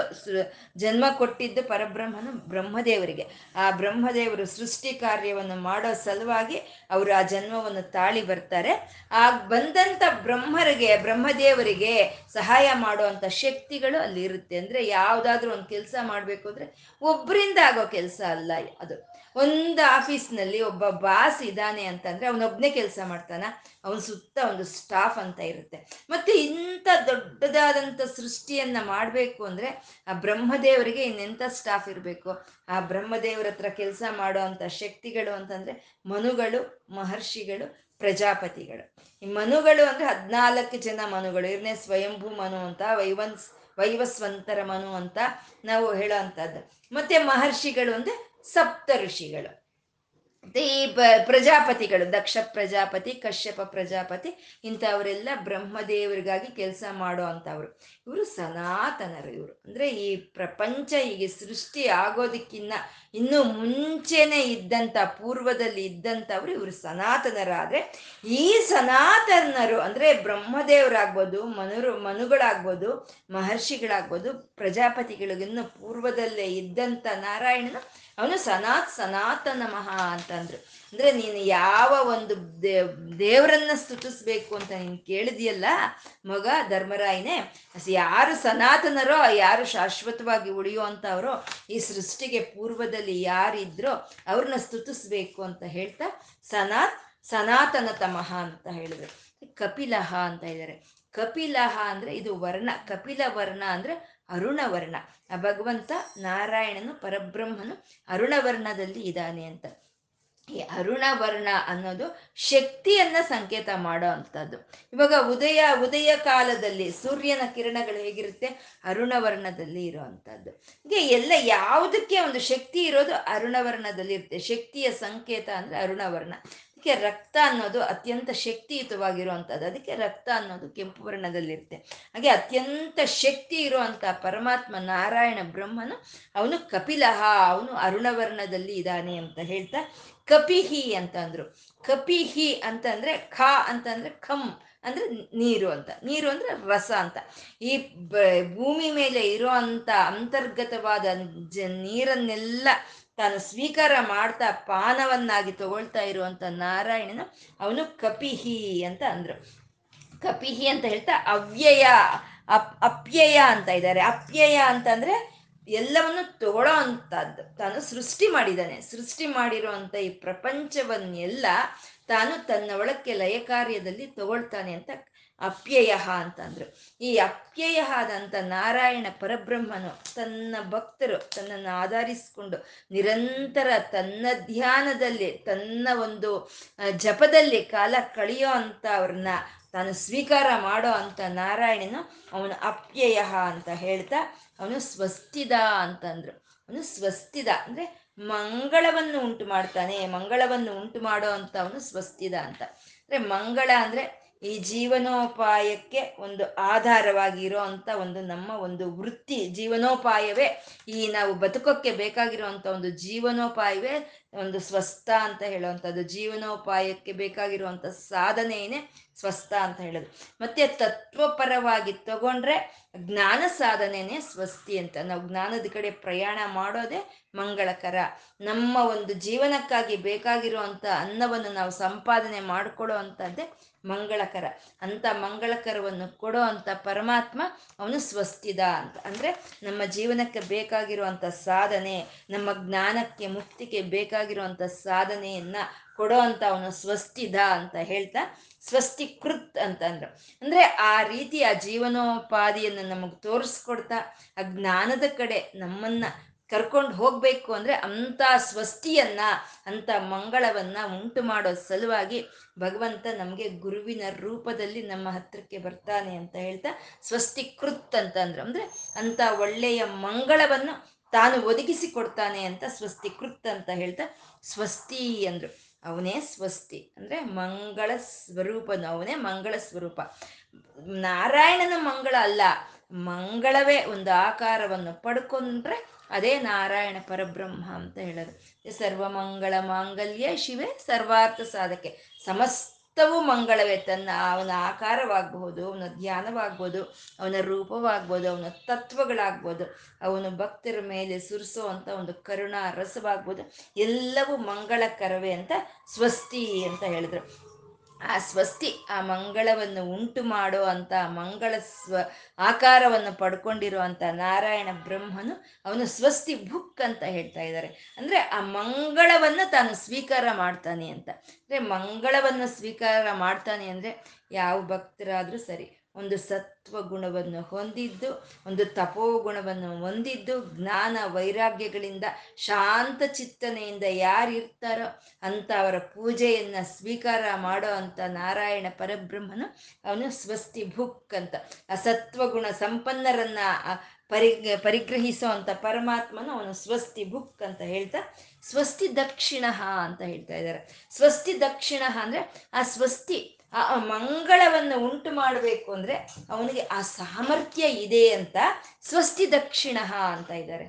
ಜನ್ಮ ಕೊಟ್ಟಿದ್ದು ಪರಬ್ರಹ್ಮನು ಬ್ರಹ್ಮದೇವರಿಗೆ. ಆ ಬ್ರಹ್ಮದೇವರು ಸೃಷ್ಟಿ ಕಾರ್ಯವನ್ನು ಮಾಡೋ ಸಲುವಾಗಿ ಅವರು ಆ ಜನ್ಮವನ್ನು ತಾಳಿ ಬರ್ತಾರೆ. ಆ ಬಂದಂಥ ಬ್ರಹ್ಮರಿಗೆ ಬ್ರಹ್ಮದೇವರಿಗೆ ಸಹಾಯ ಮಾಡುವಂಥ ಶಕ್ತಿಗಳು ಅಲ್ಲಿ ಇರುತ್ತೆ. ಅಂದರೆ ಯಾವುದಾದ್ರೂ ಒಂದು ಕೆಲಸ ಮಾಡಬೇಕು ಅಂದರೆ ಒಬ್ಬರಿಂದ ಆಗೋ ಕೆಲಸ ಅಲ್ಲ ಅದು. ಒಂದು ಆಫೀಸ್ನಲ್ಲಿ ಒಬ್ಬ ಬಾಸ್ ಇದ್ದಾನೆ ಅಂತಂದರೆ ಅವನೊಬ್ಬನೇ ಕೆಲಸ ಮಾಡ್ತಾನ, ಅವನ ಸುತ್ತ ಒಂದು ಸ್ಟಾಫ್ ಅಂತ ಇರುತ್ತೆ. ಮತ್ತೆ ಇಂಥ ದೊಡ್ಡದಾದಂಥ ಸೃಷ್ಟಿಯನ್ನು ಮಾಡಬೇಕು ಅಂದರೆ ಆ ಬ್ರಹ್ಮದೇವರಿಗೆ ಇನ್ನೆಂಥ ಸ್ಟಾಫ್ ಇರಬೇಕು? ಆ ಬ್ರಹ್ಮದೇವರ ಹತ್ರ ಕೆಲಸ ಮಾಡೋ ಅಂಥ ಶಕ್ತಿಗಳು ಅಂತಂದರೆ ಮನುಗಳು, ಮಹರ್ಷಿಗಳು, ಪ್ರಜಾಪತಿಗಳು. ಈ ಮನುಗಳು ಅಂದರೆ ಹದಿನಾಲ್ಕು ಜನ ಮನುಗಳು. ಇವ್ರನ್ನೇ ಸ್ವಯಂಭೂ ಮನು ಅಂತ, ವೈವಂಸ್ ವೈವಸ್ವಂತರ ಮನು ಅಂತ ನಾವು ಹೇಳೋ ಅಂಥದ್ದು. ಮತ್ತೆ ಮಹರ್ಷಿಗಳು ಅಂದರೆ ಸಪ್ತ ಋಷಿಗಳು. ಈ ಪ್ರಜಾಪತಿಗಳು, ದಕ್ಷ ಪ್ರಜಾಪತಿ, ಕಶ್ಯಪ ಪ್ರಜಾಪತಿ, ಇಂಥವರೆಲ್ಲ ಬ್ರಹ್ಮದೇವರಿಗಾಗಿ ಕೆಲಸ ಮಾಡೋ ಅಂಥವ್ರು. ಇವರು ಸನಾತನರು. ಇವರು ಅಂದರೆ ಈ ಪ್ರಪಂಚ ಹೀಗೆ ಸೃಷ್ಟಿ ಆಗೋದಕ್ಕಿನ್ನ ಇನ್ನೂ ಮುಂಚೆನೆ ಇದ್ದಂಥ, ಪೂರ್ವದಲ್ಲಿ ಇದ್ದಂಥವ್ರು ಇವರು ಸನಾತನರಾದರೆ, ಈ ಸನಾತನರು ಅಂದರೆ ಬ್ರಹ್ಮದೇವರಾಗ್ಬೋದು, ಮನುರು ಮನುಗಳಾಗ್ಬೋದು, ಮಹರ್ಷಿಗಳಾಗ್ಬೋದು, ಪ್ರಜಾಪತಿಗಳಿಗಿನ್ನೂ ಪೂರ್ವದಲ್ಲೇ ಇದ್ದಂಥ ನಾರಾಯಣನು ಅವನು ಸನಾತ್ ಸನಾತನ ಮಹಾ ಅಂತಂದ್ರು. ಅಂದ್ರೆ ನೀನು ಯಾವ ಒಂದು ದೇವ್ ದೇವರನ್ನ ಸ್ತುತಿಸ್ಬೇಕು ಅಂತ ನೀನು ಕೇಳಿದೆಯಲ್ಲ ಮಗ ಧರ್ಮರಾಯನೇ, ಯಾರು ಸನಾತನರೋ, ಯಾರು ಶಾಶ್ವತವಾಗಿ ಉಳಿಯುವಂಥವ್ರೋ, ಈ ಸೃಷ್ಟಿಗೆ ಪೂರ್ವದಲ್ಲಿ ಯಾರಿದ್ರೋ ಅವ್ರನ್ನ ಸ್ತುತಿಸ್ಬೇಕು ಅಂತ ಹೇಳ್ತಾ ಸನಾತ್ ಸನಾತನತಮಃ ಅಂತ ಹೇಳಿದ್ರು. ಕಪಿಲಹ ಅಂತ ಇದ್ದಾರೆ. ಕಪಿಲಹ ಅಂದ್ರೆ ಇದು ವರ್ಣ, ಕಪಿಲ ವರ್ಣ ಅಂದ್ರೆ ಅರುಣವರ್ಣ. ಆ ಭಗವಂತ ನಾರಾಯಣನು ಪರಬ್ರಹ್ಮನು ಅರುಣವರ್ಣದಲ್ಲಿ ಇದ್ದಾನೆ ಅಂತ. ಈ ಅರುಣವರ್ಣ ಅನ್ನೋದು ಶಕ್ತಿಯನ್ನ ಸಂಕೇತ ಮಾಡೋ ಅಂಥದ್ದು. ಇವಾಗ ಉದಯ ಉದಯ ಕಾಲದಲ್ಲಿ ಸೂರ್ಯನ ಕಿರಣಗಳು ಹೇಗಿರುತ್ತೆ, ಅರುಣವರ್ಣದಲ್ಲಿ ಇರೋ ಅಂಥದ್ದು. ಹೀಗೆ ಎಲ್ಲ ಯಾವುದಕ್ಕೆ ಒಂದು ಶಕ್ತಿ ಇರೋದು ಅರುಣವರ್ಣದಲ್ಲಿ ಇರುತ್ತೆ. ಶಕ್ತಿಯ ಸಂಕೇತ ಅಂದರೆ ಅರುಣವರ್ಣ. ಅದಕ್ಕೆ ರಕ್ತ ಅನ್ನೋದು ಅತ್ಯಂತ ಶಕ್ತಿಯುತವಾಗಿರುವಂಥದ್ದು. ಅದಕ್ಕೆ ರಕ್ತ ಅನ್ನೋದು ಕೆಂಪು ವರ್ಣದಲ್ಲಿರುತ್ತೆ. ಹಾಗೆ ಅತ್ಯಂತ ಶಕ್ತಿ ಇರುವಂಥ ಪರಮಾತ್ಮ ನಾರಾಯಣ ಬ್ರಹ್ಮನು ಅವನು ಕಪಿಲಹ, ಅವನು ಅರುಣವರ್ಣದಲ್ಲಿ ಇದ್ದಾನೆ ಅಂತ ಹೇಳ್ತಾ ಕಪಿಹಿ ಅಂತಂದ್ರು. ಕಪಿಹಿ ಅಂತಂದ್ರೆ ಖ ಅಂತಂದ್ರೆ ಖಂ ಅಂದ್ರೆ ನೀರು ಅಂತ, ನೀರು ಅಂದ್ರೆ ರಸ ಅಂತ. ಈ ಭೂಮಿ ಮೇಲೆ ಇರೋ ಅಂತ ಅಂತರ್ಗತವಾದ ಜ ನೀರನ್ನೆಲ್ಲ ತಾನು ಸ್ವೀಕಾರ ಮಾಡ್ತಾ ಪಾನವನ್ನಾಗಿ ತಗೊಳ್ತಾ ಇರುವಂಥ ನಾರಾಯಣನು ಅವನು ಕಪಿಹಿ ಅಂತ ಅಂದ್ರು. ಕಪಿಹಿ ಅಂತ ಹೇಳ್ತಾ ಅವ್ಯಯ ಅಪ್ ಅಪ್ಯಯ ಅಂತ ಇದ್ದಾರೆ. ಅಪ್ಯಯ ಅಂತಂದ್ರೆ ಎಲ್ಲವನ್ನು ತಗೊಳ್ಳೋ ಅಂಥದ್ದು. ತಾನು ಸೃಷ್ಟಿ ಮಾಡಿದ್ದಾನೆ, ಸೃಷ್ಟಿ ಮಾಡಿರುವಂಥ ಈ ಪ್ರಪಂಚವನ್ನೆಲ್ಲ ತಾನು ತನ್ನ ಒಳಕ್ಕೆ ಲಯ ಕಾರ್ಯದಲ್ಲಿ ತಗೊಳ್ತಾನೆ ಅಂತ ಅಪ್ಯಯ ಅಂತಂದ್ರು. ಈ ಅಪ್ಯಯ ಆದಂಥ ನಾರಾಯಣ ಪರಬ್ರಹ್ಮನು ತನ್ನ ಭಕ್ತರು ತನ್ನನ್ನು ಆಧರಿಸಿಕೊಂಡು ನಿರಂತರ ತನ್ನ ಧ್ಯಾನದಲ್ಲಿ ತನ್ನ ಒಂದು ಜಪದಲ್ಲಿ ಕಾಲ ಕಳೆಯೋ ಅಂತ ಅವ್ರನ್ನ ತಾನು ಸ್ವೀಕಾರ ಮಾಡೋ ಅಂಥ ನಾರಾಯಣನು ಅವನು ಅಪ್ಯಯ ಅಂತ ಹೇಳ್ತಾ ಅವನು ಸ್ವಸ್ತಿದ ಅಂತಂದ್ರು. ಅವನು ಸ್ವಸ್ತಿದ ಅಂದರೆ ಮಂಗಳವನ್ನು ಉಂಟು ಮಾಡ್ತಾನೆ, ಮಂಗಳವನ್ನು ಉಂಟು ಮಾಡೋ ಅಂತ ಅವನು ಸ್ವಸ್ತಿದ ಅಂತ. ಅಂದರೆ ಮಂಗಳ ಅಂದರೆ ಈ ಜೀವನೋಪಾಯಕ್ಕೆ ಒಂದು ಆಧಾರವಾಗಿರೋ ಅಂಥ ಒಂದು ನಮ್ಮ ಒಂದು ವೃತ್ತಿ, ಜೀವನೋಪಾಯವೇ ಈ ನಾವು ಬದುಕೋಕ್ಕೆ ಬೇಕಾಗಿರುವಂಥ ಒಂದು ಜೀವನೋಪಾಯವೇ ಒಂದು ಸ್ವಸ್ಥ ಅಂತ ಹೇಳುವಂಥದ್ದು. ಜೀವನೋಪಾಯಕ್ಕೆ ಬೇಕಾಗಿರುವಂಥ ಸಾಧನೆಯೇ ಸ್ವಸ್ಥ ಅಂತ ಹೇಳೋದು. ಮತ್ತೆ ತತ್ವಪರವಾಗಿ ತಗೊಂಡ್ರೆ ಜ್ಞಾನ ಸಾಧನೆಯೇ ಸ್ವಸ್ತಿ ಅಂತ. ನಾವು ಜ್ಞಾನದ ಕಡೆ ಪ್ರಯಾಣ ಮಾಡೋದೇ ಮಂಗಳಕರ. ನಮ್ಮ ಒಂದು ಜೀವನಕ್ಕಾಗಿ ಬೇಕಾಗಿರುವಂಥ ಅನ್ನವನ್ನು ನಾವು ಸಂಪಾದನೆ ಮಾಡಿಕೊಳ್ಳೋ ಅಂಥದ್ದೇ ಮಂಗಳಕರ. ಅಂಥ ಮಂಗಳಕರವನ್ನು ಕೊಡೋ ಅಂಥ ಪರಮಾತ್ಮ ಅವನು ಸ್ವಸ್ತಿದ ಅಂತ. ಅಂದರೆ ನಮ್ಮ ಜೀವನಕ್ಕೆ ಬೇಕಾಗಿರುವಂಥ ಸಾಧನೆ, ನಮ್ಮ ಜ್ಞಾನಕ್ಕೆ ಮುಕ್ತಿಗೆ ಬೇಕಾಗಿರುವಂಥ ಸಾಧನೆಯನ್ನು ಕೊಡೋ ಅಂತ ಅವನು ಸ್ವಸ್ತಿದ ಅಂತ ಹೇಳ್ತಾ ಸ್ವಸ್ತಿಕೃತ್ ಅಂತಂದ್ರು. ಅಂದರೆ ಆ ರೀತಿ ಆ ಜೀವನೋಪಾದಿಯನ್ನು ನಮಗೆ ತೋರಿಸ್ಕೊಡ್ತಾ ಆ ಜ್ಞಾನದ ಕಡೆ ನಮ್ಮನ್ನು ಕರ್ಕೊಂಡು ಹೋಗಬೇಕು ಅಂದರೆ ಅಂಥ ಸ್ವಸ್ತಿಯನ್ನು, ಅಂಥ ಮಂಗಳವನ್ನು ಉಂಟು ಮಾಡೋ ಸಲುವಾಗಿ ಭಗವಂತ ನಮಗೆ ಗುರುವಿನ ರೂಪದಲ್ಲಿ ನಮ್ಮ ಹತ್ತಿರಕ್ಕೆ ಬರ್ತಾನೆ ಅಂತ ಹೇಳ್ತಾ ಸ್ವಸ್ತಿಕೃತ್ ಅಂತಂದ್ರು. ಅಂದರೆ ಅಂಥ ಒಳ್ಳೆಯ ಮಂಗಳವನ್ನು ತಾನು ಒದಗಿಸಿಕೊಡ್ತಾನೆ ಅಂತ ಸ್ವಸ್ತಿಕೃತ್ ಅಂತ ಹೇಳ್ತಾ ಸ್ವಸ್ತಿ ಅಂದರು. ಅವನೇ ಸ್ವಸ್ತಿ ಅಂದರೆ ಮಂಗಳ ಸ್ವರೂಪನು, ಅವನೇ ಮಂಗಳ ಸ್ವರೂಪ. ನಾರಾಯಣನ ಮಂಗಳ ಅಲ್ಲ, ಮಂಗಳವೇ ಒಂದು ಆಕಾರವನ್ನು ಪಡ್ಕೊಂಡ್ರೆ ಅದೇ ನಾರಾಯಣ ಪರಬ್ರಹ್ಮ ಅಂತ ಹೇಳೋದು. ಸರ್ವಮಂಗಳ ಮಾಂಗಲ್ಯ ಶಿವೆ ಸರ್ವಾರ್ಥ ಸಾಧಕ್ಕೆ. ಸಮಸ್ತವೂ ಮಂಗಳವೇ. ತನ್ನ ಅವನ ಆಕಾರವಾಗಬಹುದು, ಅವನ ಧ್ಯಾನವಾಗ್ಬೋದು, ಅವನ ರೂಪವಾಗ್ಬೋದು, ಅವನ ತತ್ವಗಳಾಗ್ಬೋದು, ಅವನು ಭಕ್ತರ ಮೇಲೆ ಸುರಿಸೋ ಅಂಥ ಒಂದು ಕರುಣಾ ರಸವಾಗ್ಬೋದು, ಎಲ್ಲವೂ ಮಂಗಳಕರವೇ ಅಂತ ಸ್ವಸ್ತಿ ಅಂತ ಹೇಳಿದ್ರು. ಆ ಸ್ವಸ್ತಿ, ಆ ಮಂಗಳವನ್ನು ಉಂಟು ಮಾಡೋ ಅಂಥ ಮಂಗಳ ಸ್ವ ಆಕಾರವನ್ನು ಪಡ್ಕೊಂಡಿರೋ ಅಂಥ ನಾರಾಯಣ ಬ್ರಹ್ಮನು ಅವನು ಸ್ವಸ್ತಿ ಭುಕ್ ಅಂತ ಹೇಳ್ತಾ ಇದ್ದಾರೆ. ಅಂದರೆ ಆ ಮಂಗಳವನ್ನು ತಾನು ಸ್ವೀಕಾರ ಮಾಡ್ತಾನೆ ಅಂತ. ಅಂದರೆ ಮಂಗಳವನ್ನು ಸ್ವೀಕಾರ ಮಾಡ್ತಾನೆ ಅಂದರೆ ಯಾವ ಭಕ್ತರಾದರೂ ಸರಿ ಒಂದು ಸತ್ವ ಗುಣವನ್ನು ಹೊಂದಿದ್ದು, ಒಂದು ತಪೋ ಗುಣವನ್ನು ಹೊಂದಿದ್ದು, ಜ್ಞಾನ ವೈರಾಗ್ಯಗಳಿಂದ ಶಾಂತ ಚಿತ್ತನೆಯಿಂದ ಯಾರಿರ್ತಾರೋ ಅಂಥವರ ಪೂಜೆಯನ್ನು ಸ್ವೀಕಾರ ಮಾಡೋ ಅಂಥ ನಾರಾಯಣ ಪರಬ್ರಹ್ಮನು ಅವನು ಸ್ವಸ್ತಿ ಭುಕ್ ಅಂತ. ಆ ಸತ್ವಗುಣ ಸಂಪನ್ನರನ್ನು ಪರಿ ಪರಿಗ್ರಹಿಸೋ ಅಂಥ ಪರಮಾತ್ಮನ ಅವನು ಸ್ವಸ್ತಿ ಬುಕ್ ಅಂತ ಹೇಳ್ತಾ ಸ್ವಸ್ತಿ ದಕ್ಷಿಣ ಅಂತ ಹೇಳ್ತಾ ಇದ್ದಾರೆ. ಸ್ವಸ್ತಿ ದಕ್ಷಿಣ ಅಂದರೆ ಆ ಸ್ವಸ್ತಿ ಆ ಮಂಗಳವನ್ನು ಉಂಟು ಮಾಡಬೇಕು ಅಂದರೆ ಅವನಿಗೆ ಆ ಸಾಮರ್ಥ್ಯ ಇದೆ ಅಂತ ಸ್ವಸ್ತಿ ದಕ್ಷಿಣ ಅಂತ ಇದ್ದಾರೆ.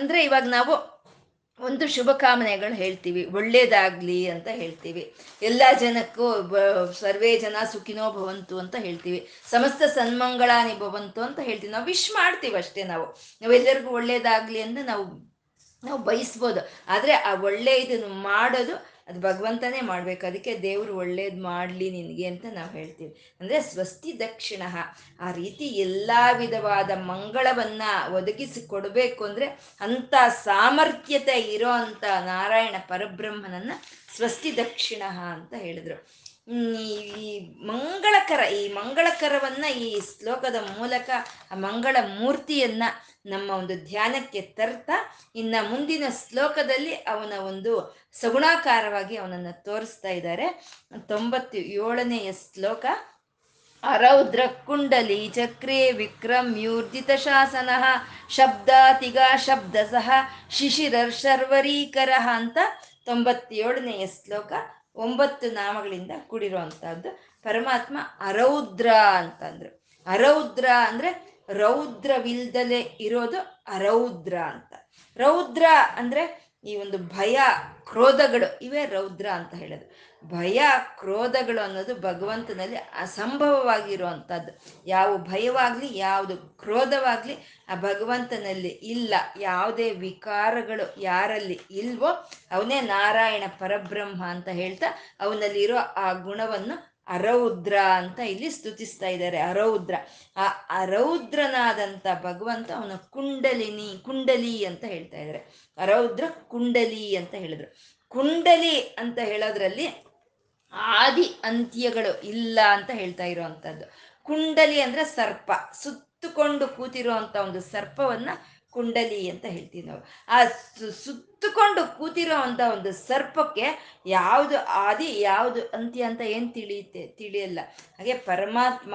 ಅಂದರೆ ಇವಾಗ ನಾವು ಒಂದು ಶುಭ ಕಾಮನೆಗಳು ಹೇಳ್ತೀವಿ, ಒಳ್ಳೇದಾಗಲಿ ಅಂತ ಹೇಳ್ತೀವಿ, ಎಲ್ಲ ಜನಕ್ಕೂ ಸರ್ವೇ ಜನ ಸುಖಿನೋ ಭವಂತು ಅಂತ ಹೇಳ್ತೀವಿ, ಸಮಸ್ತ ಸನ್ಮಂಗಳಾನಿ ಭವಂತು ಅಂತ ಹೇಳ್ತೀವಿ. ನಾವು ವಿಶ್ ಮಾಡ್ತೀವಿ ಅಷ್ಟೇ, ನಾವು ನಾವೆಲ್ಲರಿಗೂ ಒಳ್ಳೇದಾಗಲಿ ಅಂತ ನಾವು ನಾವು ಬಯಸ್ಬೋದು. ಆದರೆ ಆ ಒಳ್ಳೆ ಇದನ್ನು ಮಾಡೋದು ಅದು ಭಗವಂತನೇ ಮಾಡಬೇಕು. ಅದಕ್ಕೆ ದೇವರು ಒಳ್ಳೇದು ಮಾಡಲಿ ನಿನಗೆ ಅಂತ ನಾವು ಹೇಳ್ತೀವಿ. ಅಂದರೆ ಸ್ವಸ್ತಿ ದಕ್ಷಿಣ ಆ ರೀತಿ ಎಲ್ಲ ವಿಧವಾದ ಮಂಗಳವನ್ನು ಒದಗಿಸಿ ಕೊಡಬೇಕು ಅಂದರೆ ಅಂಥ ಸಾಮರ್ಥ್ಯತೆ ಇರೋ ಅಂಥ ನಾರಾಯಣ ಪರಬ್ರಹ್ಮನನ್ನು ಸ್ವಸ್ತಿ ದಕ್ಷಿಣ ಅಂತ ಹೇಳಿದರು. ಈ ಮಂಗಳಕರ ಈ ಮಂಗಳಕರವನ್ನು ಈ ಶ್ಲೋಕದ ಮೂಲಕ ಆ ಮಂಗಳ ಮೂರ್ತಿಯನ್ನು ನಮ್ಮ ಒಂದು ಧ್ಯಾನಕ್ಕೆ ತರ್ತಾ ಇನ್ನು ಮುಂದಿನ ಶ್ಲೋಕದಲ್ಲಿ ಅವನ ಒಂದು ಸಗುಣಾಕಾರವಾಗಿ ಅವನನ್ನು ತೋರಿಸ್ತಾ ಇದ್ದಾರೆ. ತೊಂಬತ್ತು ಏಳನೆಯ ಶ್ಲೋಕ. ಅರೌದ್ರ ಕುಂಡಲಿ ಚಕ್ರೇ ವಿಕ್ರಮ್ಯೂರ್ಜಿತ ಶಾಸನ ಶಬ್ದಾತಿಗ ಶಬ್ದಸಃ ಶಿಶಿರರ್ ಶರ್ವರೀಕರ ಅಂತ ತೊಂಬತ್ತೇಳನೆಯ ಶ್ಲೋಕ. ಒಂಬತ್ತು ನಾಮಗಳಿಂದ ಕೂಡಿರುವಂಥದ್ದು. ಪರಮಾತ್ಮ ಅರೌದ್ರ ಅಂತಂದ್ರು. ಅರೌದ್ರ ಅಂದರೆ ರೌದ್ರವಿಲ್ದಲೆ ಇರೋದು ಅರೌದ್ರ ಅಂತ. ರೌದ್ರ ಅಂದರೆ ಈ ಒಂದು ಭಯ ಕ್ರೋಧಗಳು, ಇವೇ ರೌದ್ರ ಅಂತ ಹೇಳೋದು. ಭಯ ಕ್ರೋಧಗಳು ಅನ್ನೋದು ಭಗವಂತನಲ್ಲಿ ಅಸಂಭವವಾಗಿರುವಂಥದ್ದು. ಯಾವ ಭಯವಾಗಲಿ ಯಾವುದು ಕ್ರೋಧವಾಗಲಿ ಆ ಭಗವಂತನಲ್ಲಿ ಇಲ್ಲ. ಯಾವುದೇ ವಿಕಾರಗಳು ಯಾರಲ್ಲಿ ಇಲ್ವೋ ಅವನೇ ನಾರಾಯಣ ಪರಬ್ರಹ್ಮ ಅಂತ ಹೇಳ್ತಾ ಅವನಲ್ಲಿರೋ ಆ ಗುಣವನ್ನು ಅರೌದ್ರ ಅಂತ ಇಲ್ಲಿ ಸ್ತುತಿಸ್ತಾ ಇದ್ದಾರೆ. ಅರೌದ್ರ ಆ ಅರೌದ್ರನಾದಂಥ ಭಗವಂತ ಅವನ ಕುಂಡಲಿನಿ ಕುಂಡಲಿ ಅಂತ ಹೇಳ್ತಾ ಇದ್ದಾರೆ. ಅರೌದ್ರ ಕುಂಡಲಿ ಅಂತ ಹೇಳಿದ್ರು. ಕುಂಡಲಿ ಅಂತ ಹೇಳೋದ್ರಲ್ಲಿ ಆದಿ ಅಂತ್ಯಗಳು ಇಲ್ಲ ಅಂತ ಹೇಳ್ತಾ ಇರೋವಂಥದ್ದು. ಕುಂಡಲಿ ಅಂದರೆ ಸರ್ಪ, ಸುತ್ತುಕೊಂಡು ಕೂತಿರುವಂಥ ಒಂದು ಸರ್ಪವನ್ನು ಕುಂಡಲಿ ಅಂತ ಹೇಳ್ತೀವಿ ನಾವು. ಆ ಸುತ್ತುಕೊಂಡು ಕೂತಿರೋ ಅಂಥ ಒಂದು ಸರ್ಪಕ್ಕೆ ಯಾವುದು ಆದಿ ಯಾವುದು ಅಂತ್ಯ ಅಂತ ಏನು ತಿಳಿಯುತ್ತೆ? ತಿಳಿಯಲ್ಲ. ಹಾಗೆ ಪರಮಾತ್ಮ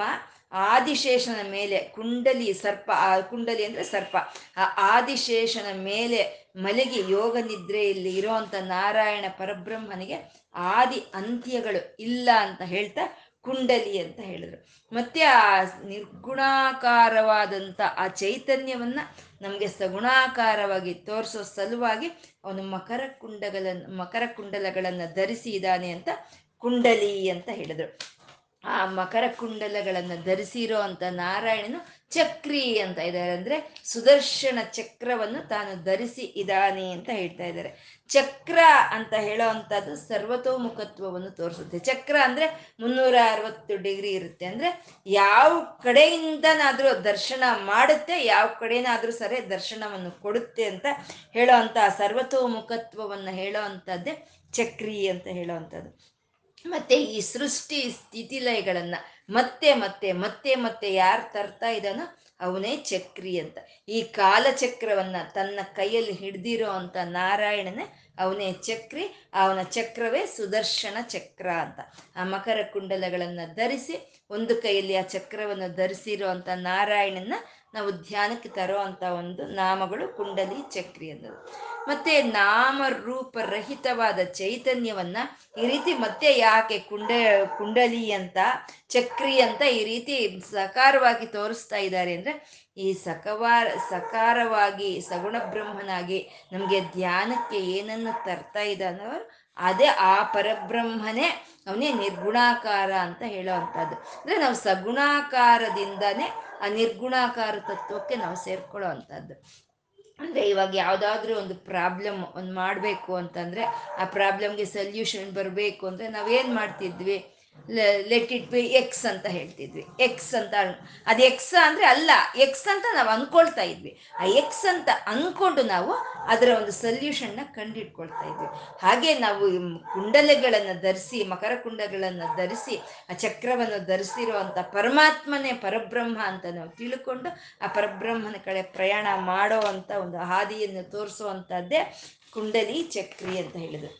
ಆದಿಶೇಷನ ಮೇಲೆ ಕುಂಡಲಿ ಸರ್ಪ, ಆ ಕುಂಡಲಿ ಅಂದರೆ ಸರ್ಪ, ಆ ಆದಿಶೇಷನ ಮೇಲೆ ಮಲಗಿ ಯೋಗ ನಿದ್ರೆಯಲ್ಲಿ ಇರೋವಂಥ ನಾರಾಯಣ ಪರಬ್ರಹ್ಮನಿಗೆ ಆದಿ ಅಂತ್ಯಗಳು ಇಲ್ಲ ಅಂತ ಹೇಳ್ತಾ ಕುಂಡಲಿ ಅಂತ ಹೇಳಿದ್ರು. ಮತ್ತೆ ಆ ನಿರ್ಗುಣಾಕಾರವಾದಂಥ ಆ ಚೈತನ್ಯವನ್ನು ನಮಗೆ ಸಗುಣಾಕಾರವಾಗಿ ತೋರಿಸೋ ಸಲುವಾಗಿ ಅವನು ಮಕರ ಕುಂಡಗಳನ್ನು ಮಕರ ಕುಂಡಲಗಳನ್ನು ಧರಿಸಿ ಇದ್ದಾನೆ ಅಂತ ಕುಂಡಲಿ ಅಂತ ಹೇಳಿದ್ರು. ಆ ಮಕರ ಕುಂಡಲಗಳನ್ನು ಧರಿಸಿರೋ ಅಂಥ ನಾರಾಯಣನು ಚಕ್ರಿ ಅಂತ ಇದ್ದಾರೆ. ಅಂದರೆ ಸುದರ್ಶನ ಚಕ್ರವನ್ನು ತಾನು ಧರಿಸಿ ಇದ್ದಾನೆ ಅಂತ ಹೇಳ್ತಾ ಇದ್ದಾರೆ. ಚಕ್ರ ಅಂತ ಹೇಳೋ ಅಂಥದ್ದು ಸರ್ವತೋಮುಖತ್ವವನ್ನು ತೋರಿಸುತ್ತೆ. ಚಕ್ರ ಅಂದರೆ ಮುನ್ನೂರ ಅರವತ್ತು ಡಿಗ್ರಿ ಇರುತ್ತೆ. ಅಂದರೆ ಯಾವ ಕಡೆಯಿಂದನಾದರೂ ದರ್ಶನ ಮಾಡುತ್ತೆ, ಯಾವ ಕಡೆಯಾದರೂ ಸರಿ ದರ್ಶನವನ್ನು ಕೊಡುತ್ತೆ ಅಂತ ಹೇಳೋ ಅಂಥ ಸರ್ವತೋಮುಖತ್ವವನ್ನು ಹೇಳೋ ಅಂಥದ್ದೇ ಚಕ್ರಿ ಅಂತ ಹೇಳೋ ಅಂಥದ್ದು. ಮತ್ತೆ ಈ ಸೃಷ್ಟಿ ಸ್ಥಿತಿಲಯಗಳನ್ನು ಮತ್ತೆ ಮತ್ತೆ ಮತ್ತೆ ಮತ್ತೆ ಯಾರು ತರ್ತಾ ಇದ್ದಾನೋ ಅವನೇ ಚಕ್ರಿ ಅಂತ. ಈ ಕಾಲಚಕ್ರವನ್ನು ತನ್ನ ಕೈಯಲ್ಲಿ ಹಿಡ್ದಿರೋ ಅಂಥ ನಾರಾಯಣನೇ ಅವನೇ ಚಕ್ರಿ. ಅವನ ಚಕ್ರವೇ ಸುದರ್ಶನ ಚಕ್ರ ಅಂತ. ಆ ಮಕರ ಕುಂಡಲಗಳನ್ನು ಧರಿಸಿ ಒಂದು ಕೈಯಲ್ಲಿ ಆ ಚಕ್ರವನ್ನು ಧರಿಸಿರೋ ಅಂಥ ನಾರಾಯಣನ ನಾವು ಧ್ಯಾನಕ್ಕೆ ತರೋ ಅಂಥ ಒಂದು ನಾಮಗಳು ಕುಂಡಲಿ ಚಕ್ರಿ ಅನ್ನೋದು. ಮತ್ತೆ ನಾಮರೂಪರಹಿತವಾದ ಚೈತನ್ಯವನ್ನು ಈ ರೀತಿ ಮತ್ತೆ ಯಾಕೆ ಕುಂಡ ಕುಂಡಲಿ ಅಂತ ಚಕ್ರಿ ಅಂತ ಈ ರೀತಿ ಸಕಾರವಾಗಿ ತೋರಿಸ್ತಾ ಇದ್ದಾರೆ ಅಂದರೆ ಈ ಸಕವಾರ ಸಕಾರವಾಗಿ ಸಗುಣ ಬ್ರಹ್ಮನಾಗಿ ನಮಗೆ ಧ್ಯಾನಕ್ಕೆ ಏನನ್ನು ತರ್ತಾ ಇದ್ದಾನೋ ಅದೇ ಆ ಪರಬ್ರಹ್ಮನೇ, ಅವನೇ ನಿರ್ಗುಣಾಕಾರ ಅಂತ ಹೇಳೋ ಅಂಥದ್ದು. ಅಂದರೆ ನಾವು ಸಗುಣಾಕಾರದಿಂದನೇ ಆ ನಿರ್ಗುಣಾಕಾರ ತತ್ವಕ್ಕೆ ನಾವು ಸೇರ್ಕೊಳ್ಳೋ ಅಂಥದ್ದು. ಅಂದರೆ ಇವಾಗ ಯಾವುದಾದ್ರೂ ಒಂದು ಪ್ರಾಬ್ಲಮ್ ಒಂದು ಮಾಡಬೇಕು ಅಂತಂದರೆ ಆ ಪ್ರಾಬ್ಲಮ್ಗೆ ಸೊಲ್ಯೂಷನ್ ಬರಬೇಕು ಅಂದರೆ ನಾವೇನು ಮಾಡ್ತಿದ್ವಿ? ಲೆಟ್ ಇಟ್ ಬಿ ಎಕ್ಸ್ ಅಂತ ಹೇಳ್ತಿದ್ವಿ. ಎಕ್ಸ್ ಅಂತ ಅದು ಎಕ್ಸ್ ಅಂದರೆ ಅಲ್ಲ, ಎಕ್ಸ್ ಅಂತ ನಾವು ಅಂದ್ಕೊಳ್ತಾ ಇದ್ವಿ. ಆ ಎಕ್ಸ್ ಅಂತ ಅಂದ್ಕೊಂಡು ನಾವು ಅದರ ಒಂದು ಸೊಲ್ಯೂಷನ್ನ ಕಂಡಿಡ್ಕೊಳ್ತಾ ಇದ್ವಿ. ಹಾಗೆ ನಾವು ಕುಂಡಲಗಳನ್ನು ಧರಿಸಿ, ಮಕರ ಕುಂಡಗಳನ್ನು ಧರಿಸಿ, ಆ ಚಕ್ರವನ್ನು ಧರಿಸಿರುವಂಥ ಪರಮಾತ್ಮನೇ ಪರಬ್ರಹ್ಮ ಅಂತ ನಾವು ತಿಳ್ಕೊಂಡು ಆ ಪರಬ್ರಹ್ಮನ ಕಡೆ ಪ್ರಯಾಣ ಮಾಡೋ ಅಂಥ ಒಂದು ಹಾದಿಯನ್ನು ತೋರಿಸುವಂಥದ್ದೇ ಕುಂಡಲಿ ಚಕ್ರಿ ಅಂತ ಹೇಳಿದ್ರು.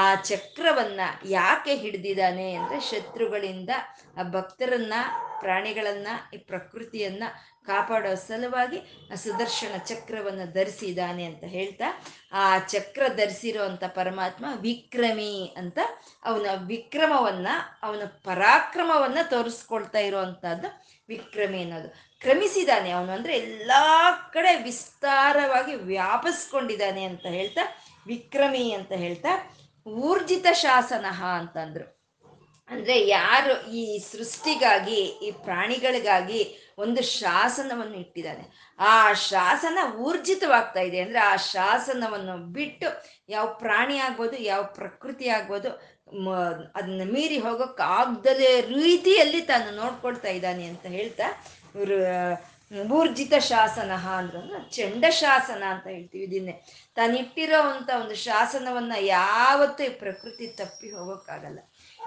ಆ ಚಕ್ರವನ್ನು ಯಾಕೆ ಹಿಡ್ದಿದ್ದಾನೆ ಅಂದರೆ ಶತ್ರುಗಳಿಂದ ಆ ಭಕ್ತರನ್ನು, ಪ್ರಾಣಿಗಳನ್ನು, ಈ ಪ್ರಕೃತಿಯನ್ನು ಕಾಪಾಡೋ ಸಲುವಾಗಿ ಆ ಸುದರ್ಶನ ಚಕ್ರವನ್ನು ಧರಿಸಿದ್ದಾನೆ ಅಂತ ಹೇಳ್ತಾ, ಆ ಚಕ್ರ ಧರಿಸಿರೋವಂಥ ಪರಮಾತ್ಮ ವಿಕ್ರಮಿ ಅಂತ ಅವನ ವಿಕ್ರಮವನ್ನು, ಅವನ ಪರಾಕ್ರಮವನ್ನು ತೋರಿಸ್ಕೊಳ್ತಾ ಇರೋವಂಥದ್ದು ವಿಕ್ರಮಿ ಅನ್ನೋದು. ಕ್ರಮಿಸಿದ್ದಾನೆ ಅವನು ಅಂದರೆ ಎಲ್ಲ ಕಡೆ ವಿಸ್ತಾರವಾಗಿ ವ್ಯಾಪಿಸ್ಕೊಂಡಿದ್ದಾನೆ ಅಂತ ಹೇಳ್ತಾ ವಿಕ್ರಮಿ ಅಂತ ಹೇಳ್ತಾ ಊರ್ಜಿತ ಶಾಸನ ಅಂತಂದ್ರು. ಅಂದರೆ ಯಾರು ಈ ಸೃಷ್ಟಿಗಾಗಿ, ಈ ಪ್ರಾಣಿಗಳಿಗಾಗಿ ಒಂದು ಶಾಸನವನ್ನು ಇಟ್ಟಿದ್ದಾನೆ, ಆ ಶಾಸನ ಊರ್ಜಿತವಾಗ್ತಾ ಇದೆ ಅಂದರೆ ಆ ಶಾಸನವನ್ನು ಬಿಟ್ಟು ಯಾವ ಪ್ರಾಣಿ ಆಗ್ಬೋದು, ಯಾವ ಪ್ರಕೃತಿ ಆಗ್ಬೋದು, ಅದನ್ನ ಮೀರಿ ಹೋಗೋಕ್ಕೆ ಆಗದೇ ರೀತಿಯಲ್ಲಿ ತಾನು ನೋಡ್ಕೊಳ್ತಾ ಇದ್ದಾನೆ ಅಂತ ಹೇಳ್ತಾ ಊರ್ಜಿತ ಶಾಸನ ಅಂದ್ರೆ ಚಂಡ ಶಾಸನ ಅಂತ ಹೇಳ್ತೀವಿ ಇದನ್ನೇ. ತಾನಿಟ್ಟಿರೋ ಅಂಥ ಒಂದು ಶಾಸನವನ್ನು ಯಾವತ್ತೂ ಈ ಪ್ರಕೃತಿ ತಪ್ಪಿ ಹೋಗೋಕ್ಕಾಗಲ್ಲ.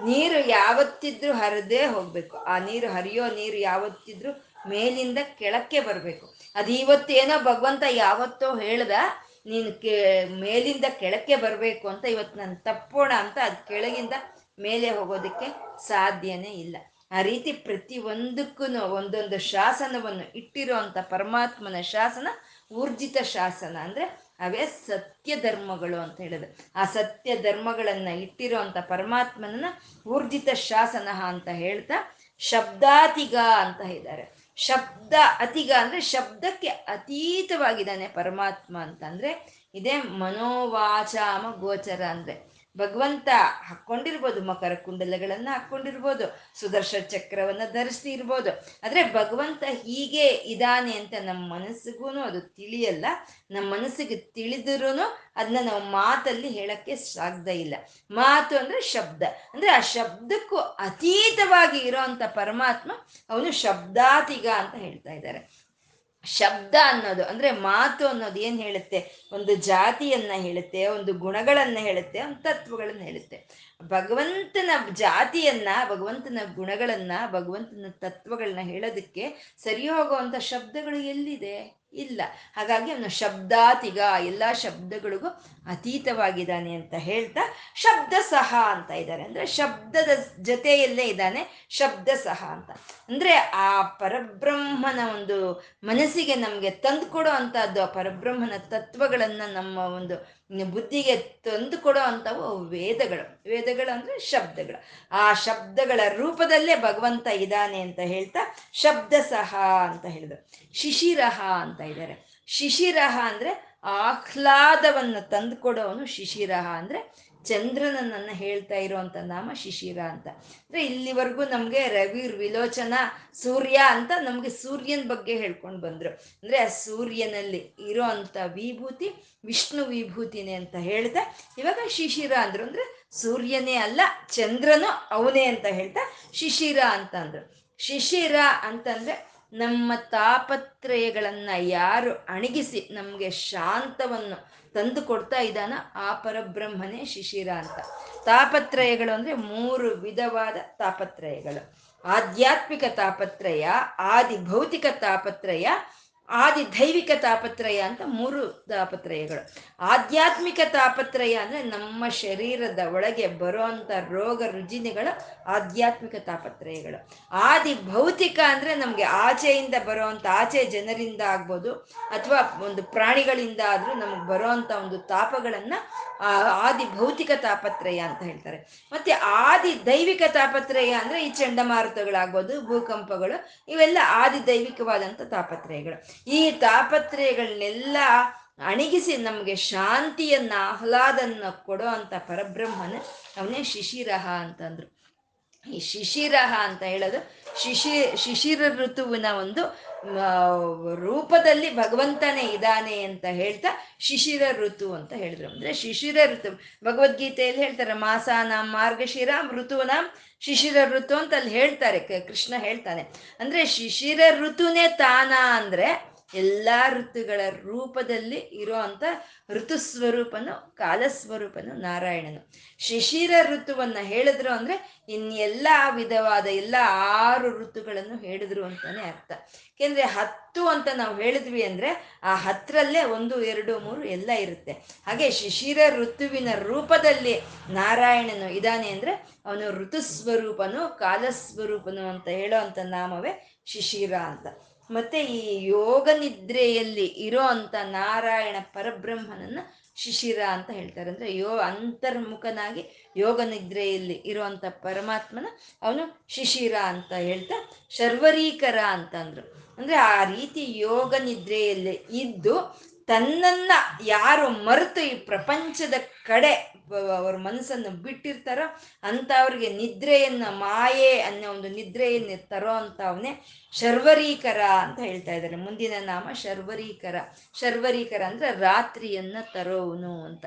ನೀರು ಯಾವತ್ತಿದ್ರೂ ಹರಿದೇ ಹೋಗಬೇಕು, ಆ ನೀರು ಹರಿಯೋ ನೀರು ಯಾವತ್ತಿದ್ರೂ ಮೇಲಿಂದ ಕೆಳಕ್ಕೆ ಬರಬೇಕು. ಅದು ಇವತ್ತೇನೋ ಭಗವಂತ ಯಾವತ್ತೋ ಹೇಳ್ದ ನೀನು ಕೆ ಮೇಲಿಂದ ಕೆಳಕ್ಕೆ ಬರಬೇಕು ಅಂತ, ಇವತ್ತು ನಾನು ತಪ್ಪೋಣ ಅಂತ ಅದು ಕೆಳಗಿಂದ ಮೇಲೆ ಹೋಗೋದಕ್ಕೆ ಸಾಧ್ಯನೇ ಇಲ್ಲ. ಆ ರೀತಿ ಪ್ರತಿಯೊಂದಕ್ಕೂ ಒಂದೊಂದು ಶಾಸನವನ್ನು ಇಟ್ಟಿರೋವಂಥ ಪರಮಾತ್ಮನ ಶಾಸನ ಊರ್ಜಿತ ಶಾಸನ ಅಂದರೆ ಅವೇ ಸತ್ಯ ಧರ್ಮಗಳು ಅಂತ ಹೇಳಿದ್ರು. ಆ ಸತ್ಯ ಧರ್ಮಗಳನ್ನು ಇಟ್ಟಿರೋವಂಥ ಪರಮಾತ್ಮನನ್ನ ಊರ್ಜಿತ ಶಾಸನ ಅಂತ ಹೇಳ್ತಾ ಶಬ್ದಾತಿಗ ಅಂತ ಇದ್ದಾರೆ. ಶಬ್ದ ಅತಿಗ ಅಂದರೆ ಶಬ್ದಕ್ಕೆ ಅತೀತವಾಗಿದ್ದಾನೆ ಪರಮಾತ್ಮ ಅಂತಂದರೆ ಇದೇ ಮನೋವಾಚಾಮ ಗೋಚರ. ಅಂದರೆ ಭಗವಂತ ಹಾಕ್ಕೊಂಡಿರ್ಬೋದು, ಮಕರ ಕುಂಡಲಗಳನ್ನು ಹಾಕ್ಕೊಂಡಿರ್ಬೋದು, ಸುದರ್ಶನ ಚಕ್ರವನ್ನು ಧರಿಸಿ ಇರ್ಬೋದು, ಆದರೆ ಭಗವಂತ ಹೀಗೆ ಇದ್ದಾನೆ ಅಂತ ನಮ್ಮ ಮನಸ್ಸಿಗೂ ಅದು ತಿಳಿಯಲ್ಲ. ನಮ್ಮ ಮನಸ್ಸಿಗೆ ತಿಳಿದ್ರೂ ಅದನ್ನ ನಾವು ಮಾತಲ್ಲಿ ಹೇಳಕ್ಕೆ ಸಾಧ್ಯ ಇಲ್ಲ. ಮಾತು ಅಂದರೆ ಶಬ್ದ, ಅಂದರೆ ಆ ಶಬ್ದಕ್ಕೂ ಅತೀತವಾಗಿ ಇರೋವಂಥ ಪರಮಾತ್ಮ ಅವನು ಶಬ್ದಾತಿಗ ಅಂತ ಹೇಳ್ತಾ ಇದ್ದಾರೆ. ಶಬ್ದ ಅನ್ನೋದು ಅಂದರೆ ಮಾತು ಅನ್ನೋದು ಏನು ಹೇಳುತ್ತೆ? ಒಂದು ಜಾತಿಯನ್ನು ಹೇಳುತ್ತೆ, ಒಂದು ಗುಣಗಳನ್ನು ಹೇಳುತ್ತೆ, ಒಂದು ತತ್ವಗಳನ್ನು ಹೇಳುತ್ತೆ. ಭಗವಂತನ ಜಾತಿಯನ್ನು, ಭಗವಂತನ ಗುಣಗಳನ್ನು, ಭಗವಂತನ ತತ್ವಗಳನ್ನ ಹೇಳೋದಕ್ಕೆ ಸರಿ ಹೋಗುವಂಥ ಶಬ್ದಗಳು ಎಲ್ಲಿದೆ? ಇಲ್ಲ. ಹಾಗಾಗಿ ಅವನು ಶಬ್ದಾತಿಗ, ಎಲ್ಲ ಶಬ್ದಗಳಿಗೂ ಅತೀತವಾಗಿದ್ದಾನೆ ಅಂತ ಹೇಳ್ತಾ ಶಬ್ದ ಸಹ ಅಂತ ಇದ್ದಾರೆ. ಅಂದರೆ ಶಬ್ದದ ಜೊತೆಯಲ್ಲೇ ಇದ್ದಾನೆ ಶಬ್ದ ಸಹ ಅಂತ. ಅಂದರೆ ಆ ಪರಬ್ರಹ್ಮನ ಒಂದು ಮನಸ್ಸಿಗೆ ನಮಗೆ ತಂದುಕೊಡೋ ಅಂಥದ್ದು, ಪರಬ್ರಹ್ಮನ ತತ್ವಗಳನ್ನು ನಮ್ಮ ಒಂದು ಬುದ್ಧಿಗೆ ತಂದುಕೊಡೋ ಅಂಥವು ವೇದಗಳು. ವೇದಗಳು ಅಂದರೆ ಶಬ್ದಗಳು. ಆ ಶಬ್ದಗಳ ರೂಪದಲ್ಲೇ ಭಗವಂತ ಇದ್ದಾನೆ ಅಂತ ಹೇಳ್ತಾ ಶಬ್ದ ಸಹ ಅಂತ ಹೇಳಿದ್ರು. ಶಿಶಿರಹ ಅಂತ ಇದ್ದಾರೆ. ಶಿಶಿರಹ ಅಂದರೆ ಆಹ್ಲಾದವನ್ನು ತಂದುಕೊಡೋನು ಶಿಶಿರಹ. ಅಂದರೆ ಚಂದ್ರನನ್ನು ಹೇಳ್ತಾ ಇರುವಂಥ ನಾಮ ಶಿಶಿರ ಅಂತ. ಅಂದರೆ ಇಲ್ಲಿವರೆಗೂ ನಮಗೆ ರವಿ ವಿಲೋಚನ ಸೂರ್ಯ ಅಂತ ನಮಗೆ ಸೂರ್ಯನ ಬಗ್ಗೆ ಹೇಳ್ಕೊಂಡು ಬಂದರು. ಅಂದರೆ ಆ ಸೂರ್ಯನಲ್ಲಿ ಇರೋ ಅಂಥ ವಿಭೂತಿ ವಿಷ್ಣು ವಿಭೂತಿನೇ ಅಂತ ಹೇಳ್ತಾ ಇವಾಗ ಶಿಶಿರ ಅಂದರು. ಅಂದರೆ ಸೂರ್ಯನೇ ಅಲ್ಲ, ಚಂದ್ರನು ಅವನೇ ಅಂತ ಹೇಳ್ತಾ ಶಿಶಿರ ಅಂತ ಅಂದರು. ಶಿಶಿರ ಅಂತಂದರೆ ನಮ್ಮ ತಾಪತ್ರಯಗಳನ್ನು ಯಾರು ಅಣಗಿಸಿ ನಮಗೆ ಶಾಂತವನ್ನು ತಂದು ಕೊಡ್ತಾ ಇದ್ದಾನ ಆ ಪರಬ್ರಹ್ಮನೇ ಶಿಶಿರ ಅಂತ. ತಾಪತ್ರಯಗಳು ಅಂದರೆ ಮೂರು ವಿಧವಾದ ತಾಪತ್ರಯಗಳು: ಆಧ್ಯಾತ್ಮಿಕ ತಾಪತ್ರಯ, ಆದಿ ಭೌತಿಕ ತಾಪತ್ರಯ, ಆದಿ ದೈವಿಕ ತಾಪತ್ರಯ ಅಂತ ಮೂರು ತಾಪತ್ರಯಗಳು. ಆಧ್ಯಾತ್ಮಿಕ ತಾಪತ್ರಯ ಅಂದರೆ ನಮ್ಮ ಶರೀರದ ಒಳಗೆ ಬರುವಂಥ ರೋಗ ರುಜಿನಗಳು ಆಧ್ಯಾತ್ಮಿಕ ತಾಪತ್ರಯಗಳು. ಆದಿ ಭೌತಿಕ ಅಂದರೆ ನಮಗೆ ಆಚೆಯಿಂದ ಬರುವಂಥ, ಆಚೆ ಜನರಿಂದ ಆಗ್ಬೋದು ಅಥವಾ ಒಂದು ಪ್ರಾಣಿಗಳಿಂದ ಆದರೂ ನಮಗೆ ಬರುವಂಥ ಒಂದು ತಾಪಗಳನ್ನು ಆದಿ ಭೌತಿಕ ತಾಪತ್ರಯ ಅಂತ ಹೇಳ್ತಾರೆ. ಮತ್ತು ಆದಿ ದೈವಿಕ ತಾಪತ್ರಯ ಅಂದರೆ ಈ ಚಂಡಮಾರುತಗಳಾಗ್ಬೋದು, ಭೂಕಂಪಗಳು, ಇವೆಲ್ಲ ಆದಿ ದೈವಿಕವಾದಂಥ ತಾಪತ್ರಯಗಳು. ಈ ತಾಪತ್ರಯಗಳನ್ನೆಲ್ಲ ಅಣಗಿಸಿ ನಮಗೆ ಶಾಂತಿಯನ್ನ, ಆಹ್ಲಾದನ್ನ ಕೊಡೋ ಅಂತ ಪರಬ್ರಹ್ಮನ ಅವನೇ ಶಿಶಿರಹ ಅಂತಂದ್ರು. ಈ ಶಿಶಿರಹ ಅಂತ ಹೇಳೋದು ಶಿಶಿ ಶಿಶಿರ ಋತುವಿನ ಒಂದು ರೂಪದಲ್ಲಿ ಭಗವಂತನೇ ಇದ್ದಾನೆ ಅಂತ ಹೇಳ್ತಾ ಶಿಶಿರ ಋತು ಅಂತ ಹೇಳಿದ್ರು. ಅಂದರೆ ಶಿಶಿರ ಋತು ಭಗವದ್ಗೀತೆಯಲ್ಲಿ ಹೇಳ್ತಾರೆ, ಮಾಸಾನಾಂ ಮಾರ್ಗಶಿರ ಋತುನಾಂ ಶಿಶಿರ ಋತು ಅಂತ ಅಲ್ಲಿ ಹೇಳ್ತಾರೆ, ಕೃಷ್ಣ ಹೇಳ್ತಾನೆ. ಅಂದರೆ ಶಿಶಿರ ಋತುನೇ ತಾನ ಅಂದರೆ ಎಲ್ಲ ಋತುಗಳ ರೂಪದಲ್ಲಿ ಇರೋ ಅಂಥ ಋತುಸ್ವರೂಪನು, ಕಾಲಸ್ವರೂಪನು ನಾರಾಯಣನು. ಶಿಶಿರ ಋತುವನ್ನು ಹೇಳಿದ್ರು ಅಂದರೆ ಇನ್ನೆಲ್ಲ ವಿಧವಾದ ಎಲ್ಲ ಆರು ಋತುಗಳನ್ನು ಹೇಳಿದ್ರು ಅಂತಾನೆ ಅರ್ಥ. ಏಕೆಂದರೆ ಹತ್ತು ಅಂತ ನಾವು ಹೇಳಿದ್ವಿ ಅಂದರೆ ಆ ಹತ್ತರಲ್ಲೇ ಒಂದು ಎರಡು ಮೂರು ಎಲ್ಲ ಇರುತ್ತೆ. ಹಾಗೆ ಶಿಶಿರ ಋತುವಿನ ರೂಪದಲ್ಲಿ ನಾರಾಯಣನು ಇದ್ದಾನೆ ಅಂದರೆ ಅವನು ಋತುಸ್ವರೂಪನು, ಕಾಲಸ್ವರೂಪನು ಅಂತ ಹೇಳೋ ಅಂಥ ನಾಮವೇ ಶಿಶಿರ ಅಂತ. ಮತ್ತೆ ಈ ಯೋಗ ನಿದ್ರೆಯಲ್ಲಿ ಇರೋ ಅಂಥ ನಾರಾಯಣ ಪರಬ್ರಹ್ಮನನ್ನು ಶಿಶಿರ ಅಂತ ಹೇಳ್ತಾರೆ. ಅಂದರೆ ಯೋ ಅಂತರ್ಮುಖನಾಗಿ ಯೋಗ ನಿದ್ರೆಯಲ್ಲಿ ಇರುವಂಥ ಪರಮಾತ್ಮನ ಅವನು ಶಿಶಿರ ಅಂತ ಹೇಳ್ತಾ ಶರ್ವರೀಕರ ಅಂತಂದರು. ಅಂದರೆ ಆ ರೀತಿ ಯೋಗ ನಿದ್ರೆಯಲ್ಲಿ ಇದ್ದು ತನ್ನನ್ನು ಯಾರು ಮರೆತು ಈ ಪ್ರಪಂಚದ ಕಡೆ ಅವ್ರ ಮನಸ್ಸನ್ನು ಬಿಟ್ಟಿರ್ತಾರೋ ಅಂಥವ್ರಿಗೆ ನಿದ್ರೆಯನ್ನು, ಮಾಯೆ ಅನ್ನೋ ಒಂದು ನಿದ್ರೆಯನ್ನು ತರೋ ಅಂಥವನ್ನೇ ಶರ್ವರೀಕರ ಅಂತ ಹೇಳ್ತಾ ಇದ್ದಾರೆ. ಮುಂದಿನ ನಾಮ ಶರ್ವರೀಕರ. ಶರ್ವರೀಕರ ಅಂದರೆ ರಾತ್ರಿಯನ್ನು ತರೋವನು ಅಂತ.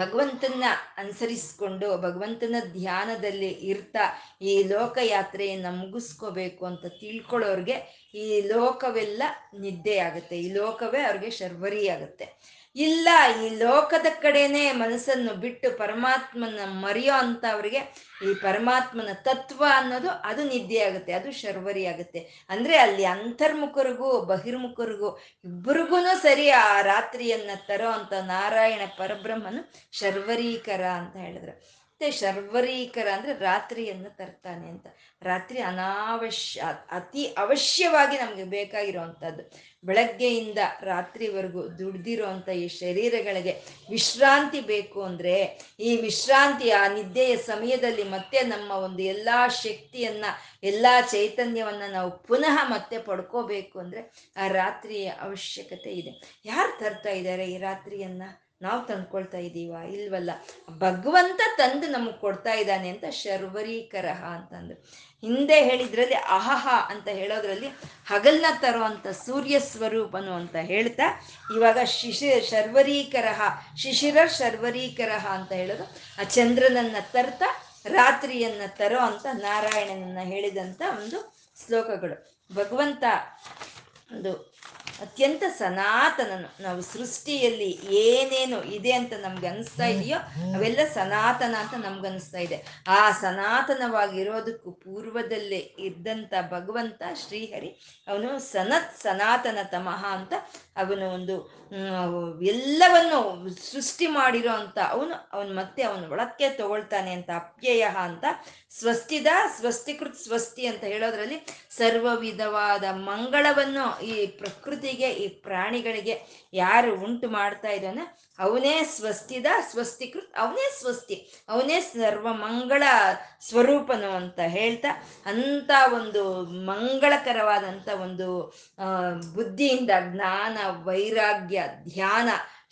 ಭಗವಂತನ ಅನುಸರಿಸಿಕೊಂಡು ಭಗವಂತನ ಧ್ಯಾನದಲ್ಲಿ ಇರ್ತಾ ಈ ಲೋಕಯಾತ್ರೆಯನ್ನು ಮುಗಿಸ್ಕೋಬೇಕು ಅಂತ ತಿಳ್ಕೊಳ್ಳೋರಿಗೆ ಈ ಲೋಕವೆಲ್ಲ ನಿದ್ದೆಯಾಗುತ್ತೆ, ಈ ಲೋಕವೇ ಅವ್ರಿಗೆ ಶರ್ವರಿ ಆಗುತ್ತೆ. ಇಲ್ಲ, ಈ ಲೋಕದ ಕಡೆನೇ ಮನಸ್ಸನ್ನು ಬಿಟ್ಟು ಪರಮಾತ್ಮನ ಮರೆಯೋ ಅಂತ ಅವ್ರಿಗೆ ಈ ಪರಮಾತ್ಮನ ತತ್ವ ಅನ್ನೋದು ಅದು ನಿದ್ದೆಯಾಗುತ್ತೆ, ಅದು ಶರ್ವರಿ ಆಗುತ್ತೆ. ಅಂದರೆ ಅಲ್ಲಿ ಅಂತರ್ಮುಖರಿಗೂ ಬಹಿರ್ಮುಖರಿಗೂ ಇಬ್ಬರಿಗೂ ಸರಿ ಆ ರಾತ್ರಿಯನ್ನು ತರೋ ಅಂಥ ನಾರಾಯಣ ಪರಬ್ರಹ್ಮನು ಶರ್ವರೀಕರ ಅಂತ ಹೇಳಿದ್ರು. ಮತ್ತೆ ಶರ್ವರೀಕರ ಅಂದರೆ ರಾತ್ರಿಯನ್ನು ತರ್ತಾನೆ ಅಂತ. ರಾತ್ರಿ ಅನಾವಶ್ಯ, ಅತಿ ಅವಶ್ಯವಾಗಿ ನಮಗೆ ಬೇಕಾಗಿರುವಂಥದ್ದು. ಬೆಳಗ್ಗೆಯಿಂದ ರಾತ್ರಿವರೆಗೂ ದುಡ್ದಿರೋ ಅಂಥ ಈ ಶರೀರಗಳಿಗೆ ವಿಶ್ರಾಂತಿ ಬೇಕು ಅಂದರೆ ಈ ವಿಶ್ರಾಂತಿ, ಆ ನಿದ್ದೆಯ ಸಮಯದಲ್ಲಿ ಮತ್ತೆ ನಮ್ಮ ಒಂದು ಎಲ್ಲ ಶಕ್ತಿಯನ್ನು, ಎಲ್ಲ ಚೈತನ್ಯವನ್ನು ನಾವು ಪುನಃ ಮತ್ತೆ ಪಡ್ಕೋಬೇಕು ಅಂದರೆ ಆ ರಾತ್ರಿಯ ಅವಶ್ಯಕತೆ ಇದೆ. ಯಾರು ತರ್ತಾ ಇದ್ದಾರೆ ಈ ರಾತ್ರಿಯನ್ನು? ನಾವು ತಂದ್ಕೊಳ್ತಾ ಇದ್ದೀವ? ಇಲ್ವಲ್ಲ, ಭಗವಂತ ತಂದು ನಮಗೆ ಕೊಡ್ತಾ ಇದ್ದಾನೆ ಅಂತ ಶರ್ವರೀಕರಹ ಅಂತಂದ್ರು. ಹಿಂದೆ ಹೇಳಿದ್ರಲ್ಲಿ ಅಹಹ ಅಂತ ಹೇಳೋದ್ರಲ್ಲಿ ಹಗಲ್ನ ತರೋ ಅಂಥ ಸೂರ್ಯ ಸ್ವರೂಪನು ಅಂತ ಹೇಳ್ತಾ ಇವಾಗ ಶಿಶಿ ಶರ್ವರೀಕರಹ, ಶಿಶಿರ ಶರ್ವರೀಕರಹ ಅಂತ ಹೇಳೋದು ಆ ಚಂದ್ರನನ್ನು ತರ್ತಾ ರಾತ್ರಿಯನ್ನು ತರೋ ಅಂತ ನಾರಾಯಣನನ್ನು ಹೇಳಿದಂಥ ಒಂದು ಶ್ಲೋಕಗಳು. ಭಗವಂತ ಒಂದು ಅತ್ಯಂತ ಸನಾತನನು. ನಾವು ಸೃಷ್ಟಿಯಲ್ಲಿ ಏನೇನು ಇದೆ ಅಂತ ನಮ್ಗೆ ಅನಿಸ್ತಾ ಇದೆಯೋ ಅವೆಲ್ಲ ಸನಾತನ ಅಂತ ನಮ್ಗನಿಸ್ತಾ ಇದೆ. ಆ ಸನಾತನವಾಗಿರೋದಕ್ಕೂ ಪೂರ್ವದಲ್ಲೇ ಇದ್ದಂಥ ಭಗವಂತ ಶ್ರೀಹರಿ ಅವನು ಸನತ್ ಸನಾತನ ತಮಃ ಅಂತ. ಅವನು ಒಂದು ಎಲ್ಲವನ್ನು ಸೃಷ್ಟಿ ಮಾಡಿರೋ ಅಂಥ ಅವನು ಅವನು ಮತ್ತೆ ಅವನು ಒಳಕ್ಕೆ ತಗೊಳ್ತಾನೆ ಅಂತ. ಅಪ್ಯಯ ಅಂತ ಸ್ವಸ್ತಿದ ಸ್ವಸ್ತಿಕೃತ್ ಸ್ವಸ್ತಿ ಅಂತ ಹೇಳೋದ್ರಲ್ಲಿ ಸರ್ವ ವಿಧವಾದ ಮಂಗಳವನ್ನು ಈ ಪ್ರಕೃತಿಗೆ, ಈ ಪ್ರಾಣಿಗಳಿಗೆ ಯಾರು ಉಂಟು ಮಾಡ್ತಾ ಇದ್ದಾನೆ ಅವನೇ ಸ್ವಸ್ತಿದ ಸ್ವಸ್ತಿಕೃತ್, ಅವನೇ ಸ್ವಸ್ತಿ, ಅವನೇ ಸರ್ವ ಮಂಗಳ ಸ್ವರೂಪನು ಅಂತ ಹೇಳ್ತಾ ಅಂಥ ಒಂದು ಮಂಗಳಕರವಾದಂಥ ಒಂದು ಬುದ್ಧಿಯಿಂದ ಜ್ಞಾನ, ವೈರಾಗ್ಯ, ಧ್ಯಾನ,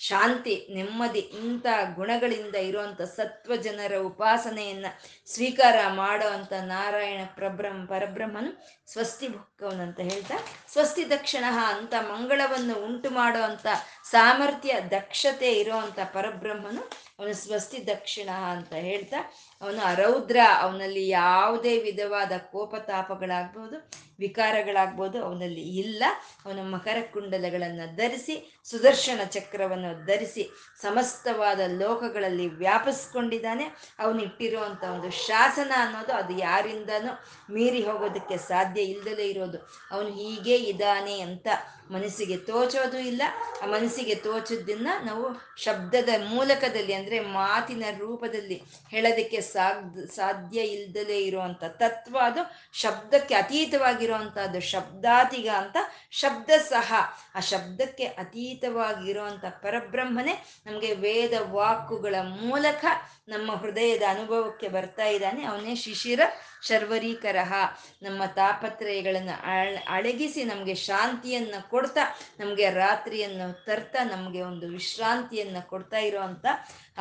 ಶಾಂತಿ, ನೆಮ್ಮದಿ ಇಂಥ ಗುಣಗಳಿಂದ ಇರುವಂಥ ಸತ್ವ ಜನರ ಉಪಾಸನೆಯನ್ನು ಸ್ವೀಕಾರ ಮಾಡುವಂಥ ನಾರಾಯಣ ಪ್ರಬ್ರಹ್ಮ ಪರಬ್ರಹ್ಮನು ಸ್ವಸ್ತಿ ಭುಕ್ಕವನಂತ ಹೇಳ್ತಾ ಸ್ವಸ್ತಿ ದಕ್ಷಿಣ ಅಂತ ಮಂಗಳವನ್ನು ಉಂಟು ಮಾಡುವಂಥ ಸಾಮರ್ಥ್ಯ, ದಕ್ಷತೆ ಇರುವಂಥ ಪರಬ್ರಹ್ಮನು ಅವನು ಸ್ವಸ್ತಿ ದಕ್ಷಿಣ ಅಂತ ಹೇಳ್ತಾ ಅವನು ಅರೌದ್ರ. ಅವನಲ್ಲಿ ಯಾವುದೇ ವಿಧವಾದ ಕೋಪತಾಪಗಳಾಗ್ಬೋದು, ವಿಕಾರಗಳಾಗ್ಬೋದು ಅವನಲ್ಲಿ ಇಲ್ಲ. ಅವನು ಮಕರ ಕುಂಡಲಗಳನ್ನು ಧರಿಸಿ, ಸುದರ್ಶನ ಚಕ್ರವನ್ನು ಧರಿಸಿ ಸಮಸ್ತವಾದ ಲೋಕಗಳಲ್ಲಿ ವ್ಯಾಪಿಸ್ಕೊಂಡಿದ್ದಾನೆ. ಅವನಿಟ್ಟಿರುವಂಥ ಒಂದು ಶಾಸನ ಅನ್ನೋದು ಅದು ಯಾರಿಂದನೂ ಮೀರಿ ಹೋಗೋದಕ್ಕೆ ಸಾಧ್ಯ ಇಲ್ಲದಲೇ ಇರೋದು. ಅವನು ಹೀಗೆ ಇದ್ದಾನೆ ಅಂತ ಮನಸ್ಸಿಗೆ ತೋಚೋದು ಇಲ್ಲ. ಆ ಮನಸ್ಸಿಗೆ ತೋಚೋದನ್ನು ನಾವು ಶಬ್ದದ ಮೂಲಕದಲ್ಲಿ, ಅಂದರೆ ಮಾತಿನ ರೂಪದಲ್ಲಿ ಹೇಳೋದಕ್ಕೆ ಸಾಧ್ಯ ಸಾಧ್ಯ ಇಲ್ಲದಲೇ ಇರುವಂಥ ತತ್ವ ಅದು. ಶಬ್ದಕ್ಕೆ ಅತೀತವಾಗಿರುವಂಥದ್ದು ಶಬ್ದಾತೀಗ ಅಂತ ಶಬ್ದ ಸಹ. ಆ ಶಬ್ದಕ್ಕೆ ಅತೀತವಾಗಿರುವಂಥ ಪರಬ್ರಹ್ಮನೇ ನಮಗೆ ವೇದ ವಾಕುಗಳ ಮೂಲಕ ನಮ್ಮ ಹೃದಯದ ಅನುಭವಕ್ಕೆ ಬರ್ತಾ ಇದ್ದಾನೆ. ಅವನೇ ಶಿಶಿರ ಶರ್ವರೀಕರಹ. ನಮ್ಮ ತಾಪತ್ರಯಗಳನ್ನು ಅಳ ಅಳಗಿಸಿ ನಮಗೆ ಶಾಂತಿಯನ್ನು ಕೊಡ್ತಾ, ನಮಗೆ ರಾತ್ರಿಯನ್ನು ತರ್ತಾ, ನಮಗೆ ಒಂದು ವಿಶ್ರಾಂತಿಯನ್ನು ಕೊಡ್ತಾ ಇರೋವಂಥ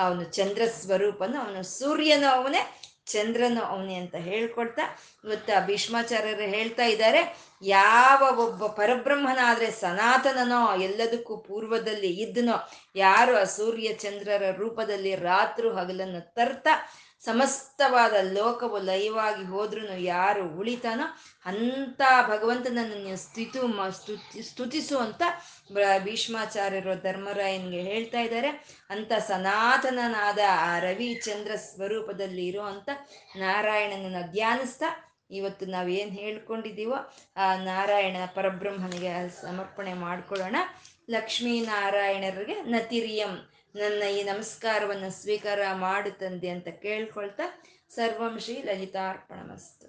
ಅವನು ಚಂದ್ರ ಸ್ವರೂಪನು, ಅವನು ಸೂರ್ಯನು, ಅವನೇ ಚಂದ್ರನು, ಅವನೇ ಅಂತ ಹೇಳ್ಕೊಡ್ತಾ ಇವತ್ತು ಭೀಷ್ಮಾಚಾರ್ಯರು ಹೇಳ್ತಾ ಇದ್ದಾರೆ, ಯಾವ ಒಬ್ಬ ಪರಬ್ರಹ್ಮನಾದರೆ ಸನಾತನನೋ, ಎಲ್ಲದಕ್ಕೂ ಪೂರ್ವದಲ್ಲಿ ಇದ್ದನೋ, ಯಾರು ಆ ಸೂರ್ಯ ಚಂದ್ರರ ರೂಪದಲ್ಲಿ ರಾತ್ರಿ ಹಗಲನ್ನು ತರ್ತಾ ಸಮಸ್ತವಾದ ಲೋಕವು ಲಯವಾಗಿ ಹೋದ್ರೂ ಯಾರು ಉಳಿತಾನೋ ಅಂಥ ಭಗವಂತನನ್ನು ನೀವು ಸ್ತುತು ಮ ಸ್ತುತಿ ಸ್ತುತಿಸು ಅಂತ ಭೀಷ್ಮಾಚಾರ್ಯರು ಧರ್ಮರಾಯನ್ಗೆ ಹೇಳ್ತಾ ಇದ್ದಾರೆ. ಅಂಥ ಸನಾತನನಾದ ಆ ರವಿಚಂದ್ರ ಸ್ವರೂಪದಲ್ಲಿ ಇರೋ ಅಂಥ ನಾರಾಯಣನನ್ನು ಧ್ಯಾನಿಸ್ತಾ ಇವತ್ತು ನಾವೇನು ಹೇಳ್ಕೊಂಡಿದ್ದೀವೋ ಆ ನಾರಾಯಣ ಪರಬ್ರಹ್ಮನಿಗೆ ಸಮರ್ಪಣೆ ಮಾಡ್ಕೊಳ್ಳೋಣ. ಲಕ್ಷ್ಮೀನಾರಾಯಣರಿಗೆ ನತಿರಿಯಂ ನನ್ನ ಈ ನಮಸ್ಕಾರವನ್ನು ಸ್ವೀಕಾರ ಮಾಡು ತಂದೆ ಅಂತ ಕೇಳ್ಕೊಳ್ತಾ ಸರ್ವಂ ಶ್ರೀ ಲಲಿತಾರ್ಪಣಮಸ್ತು.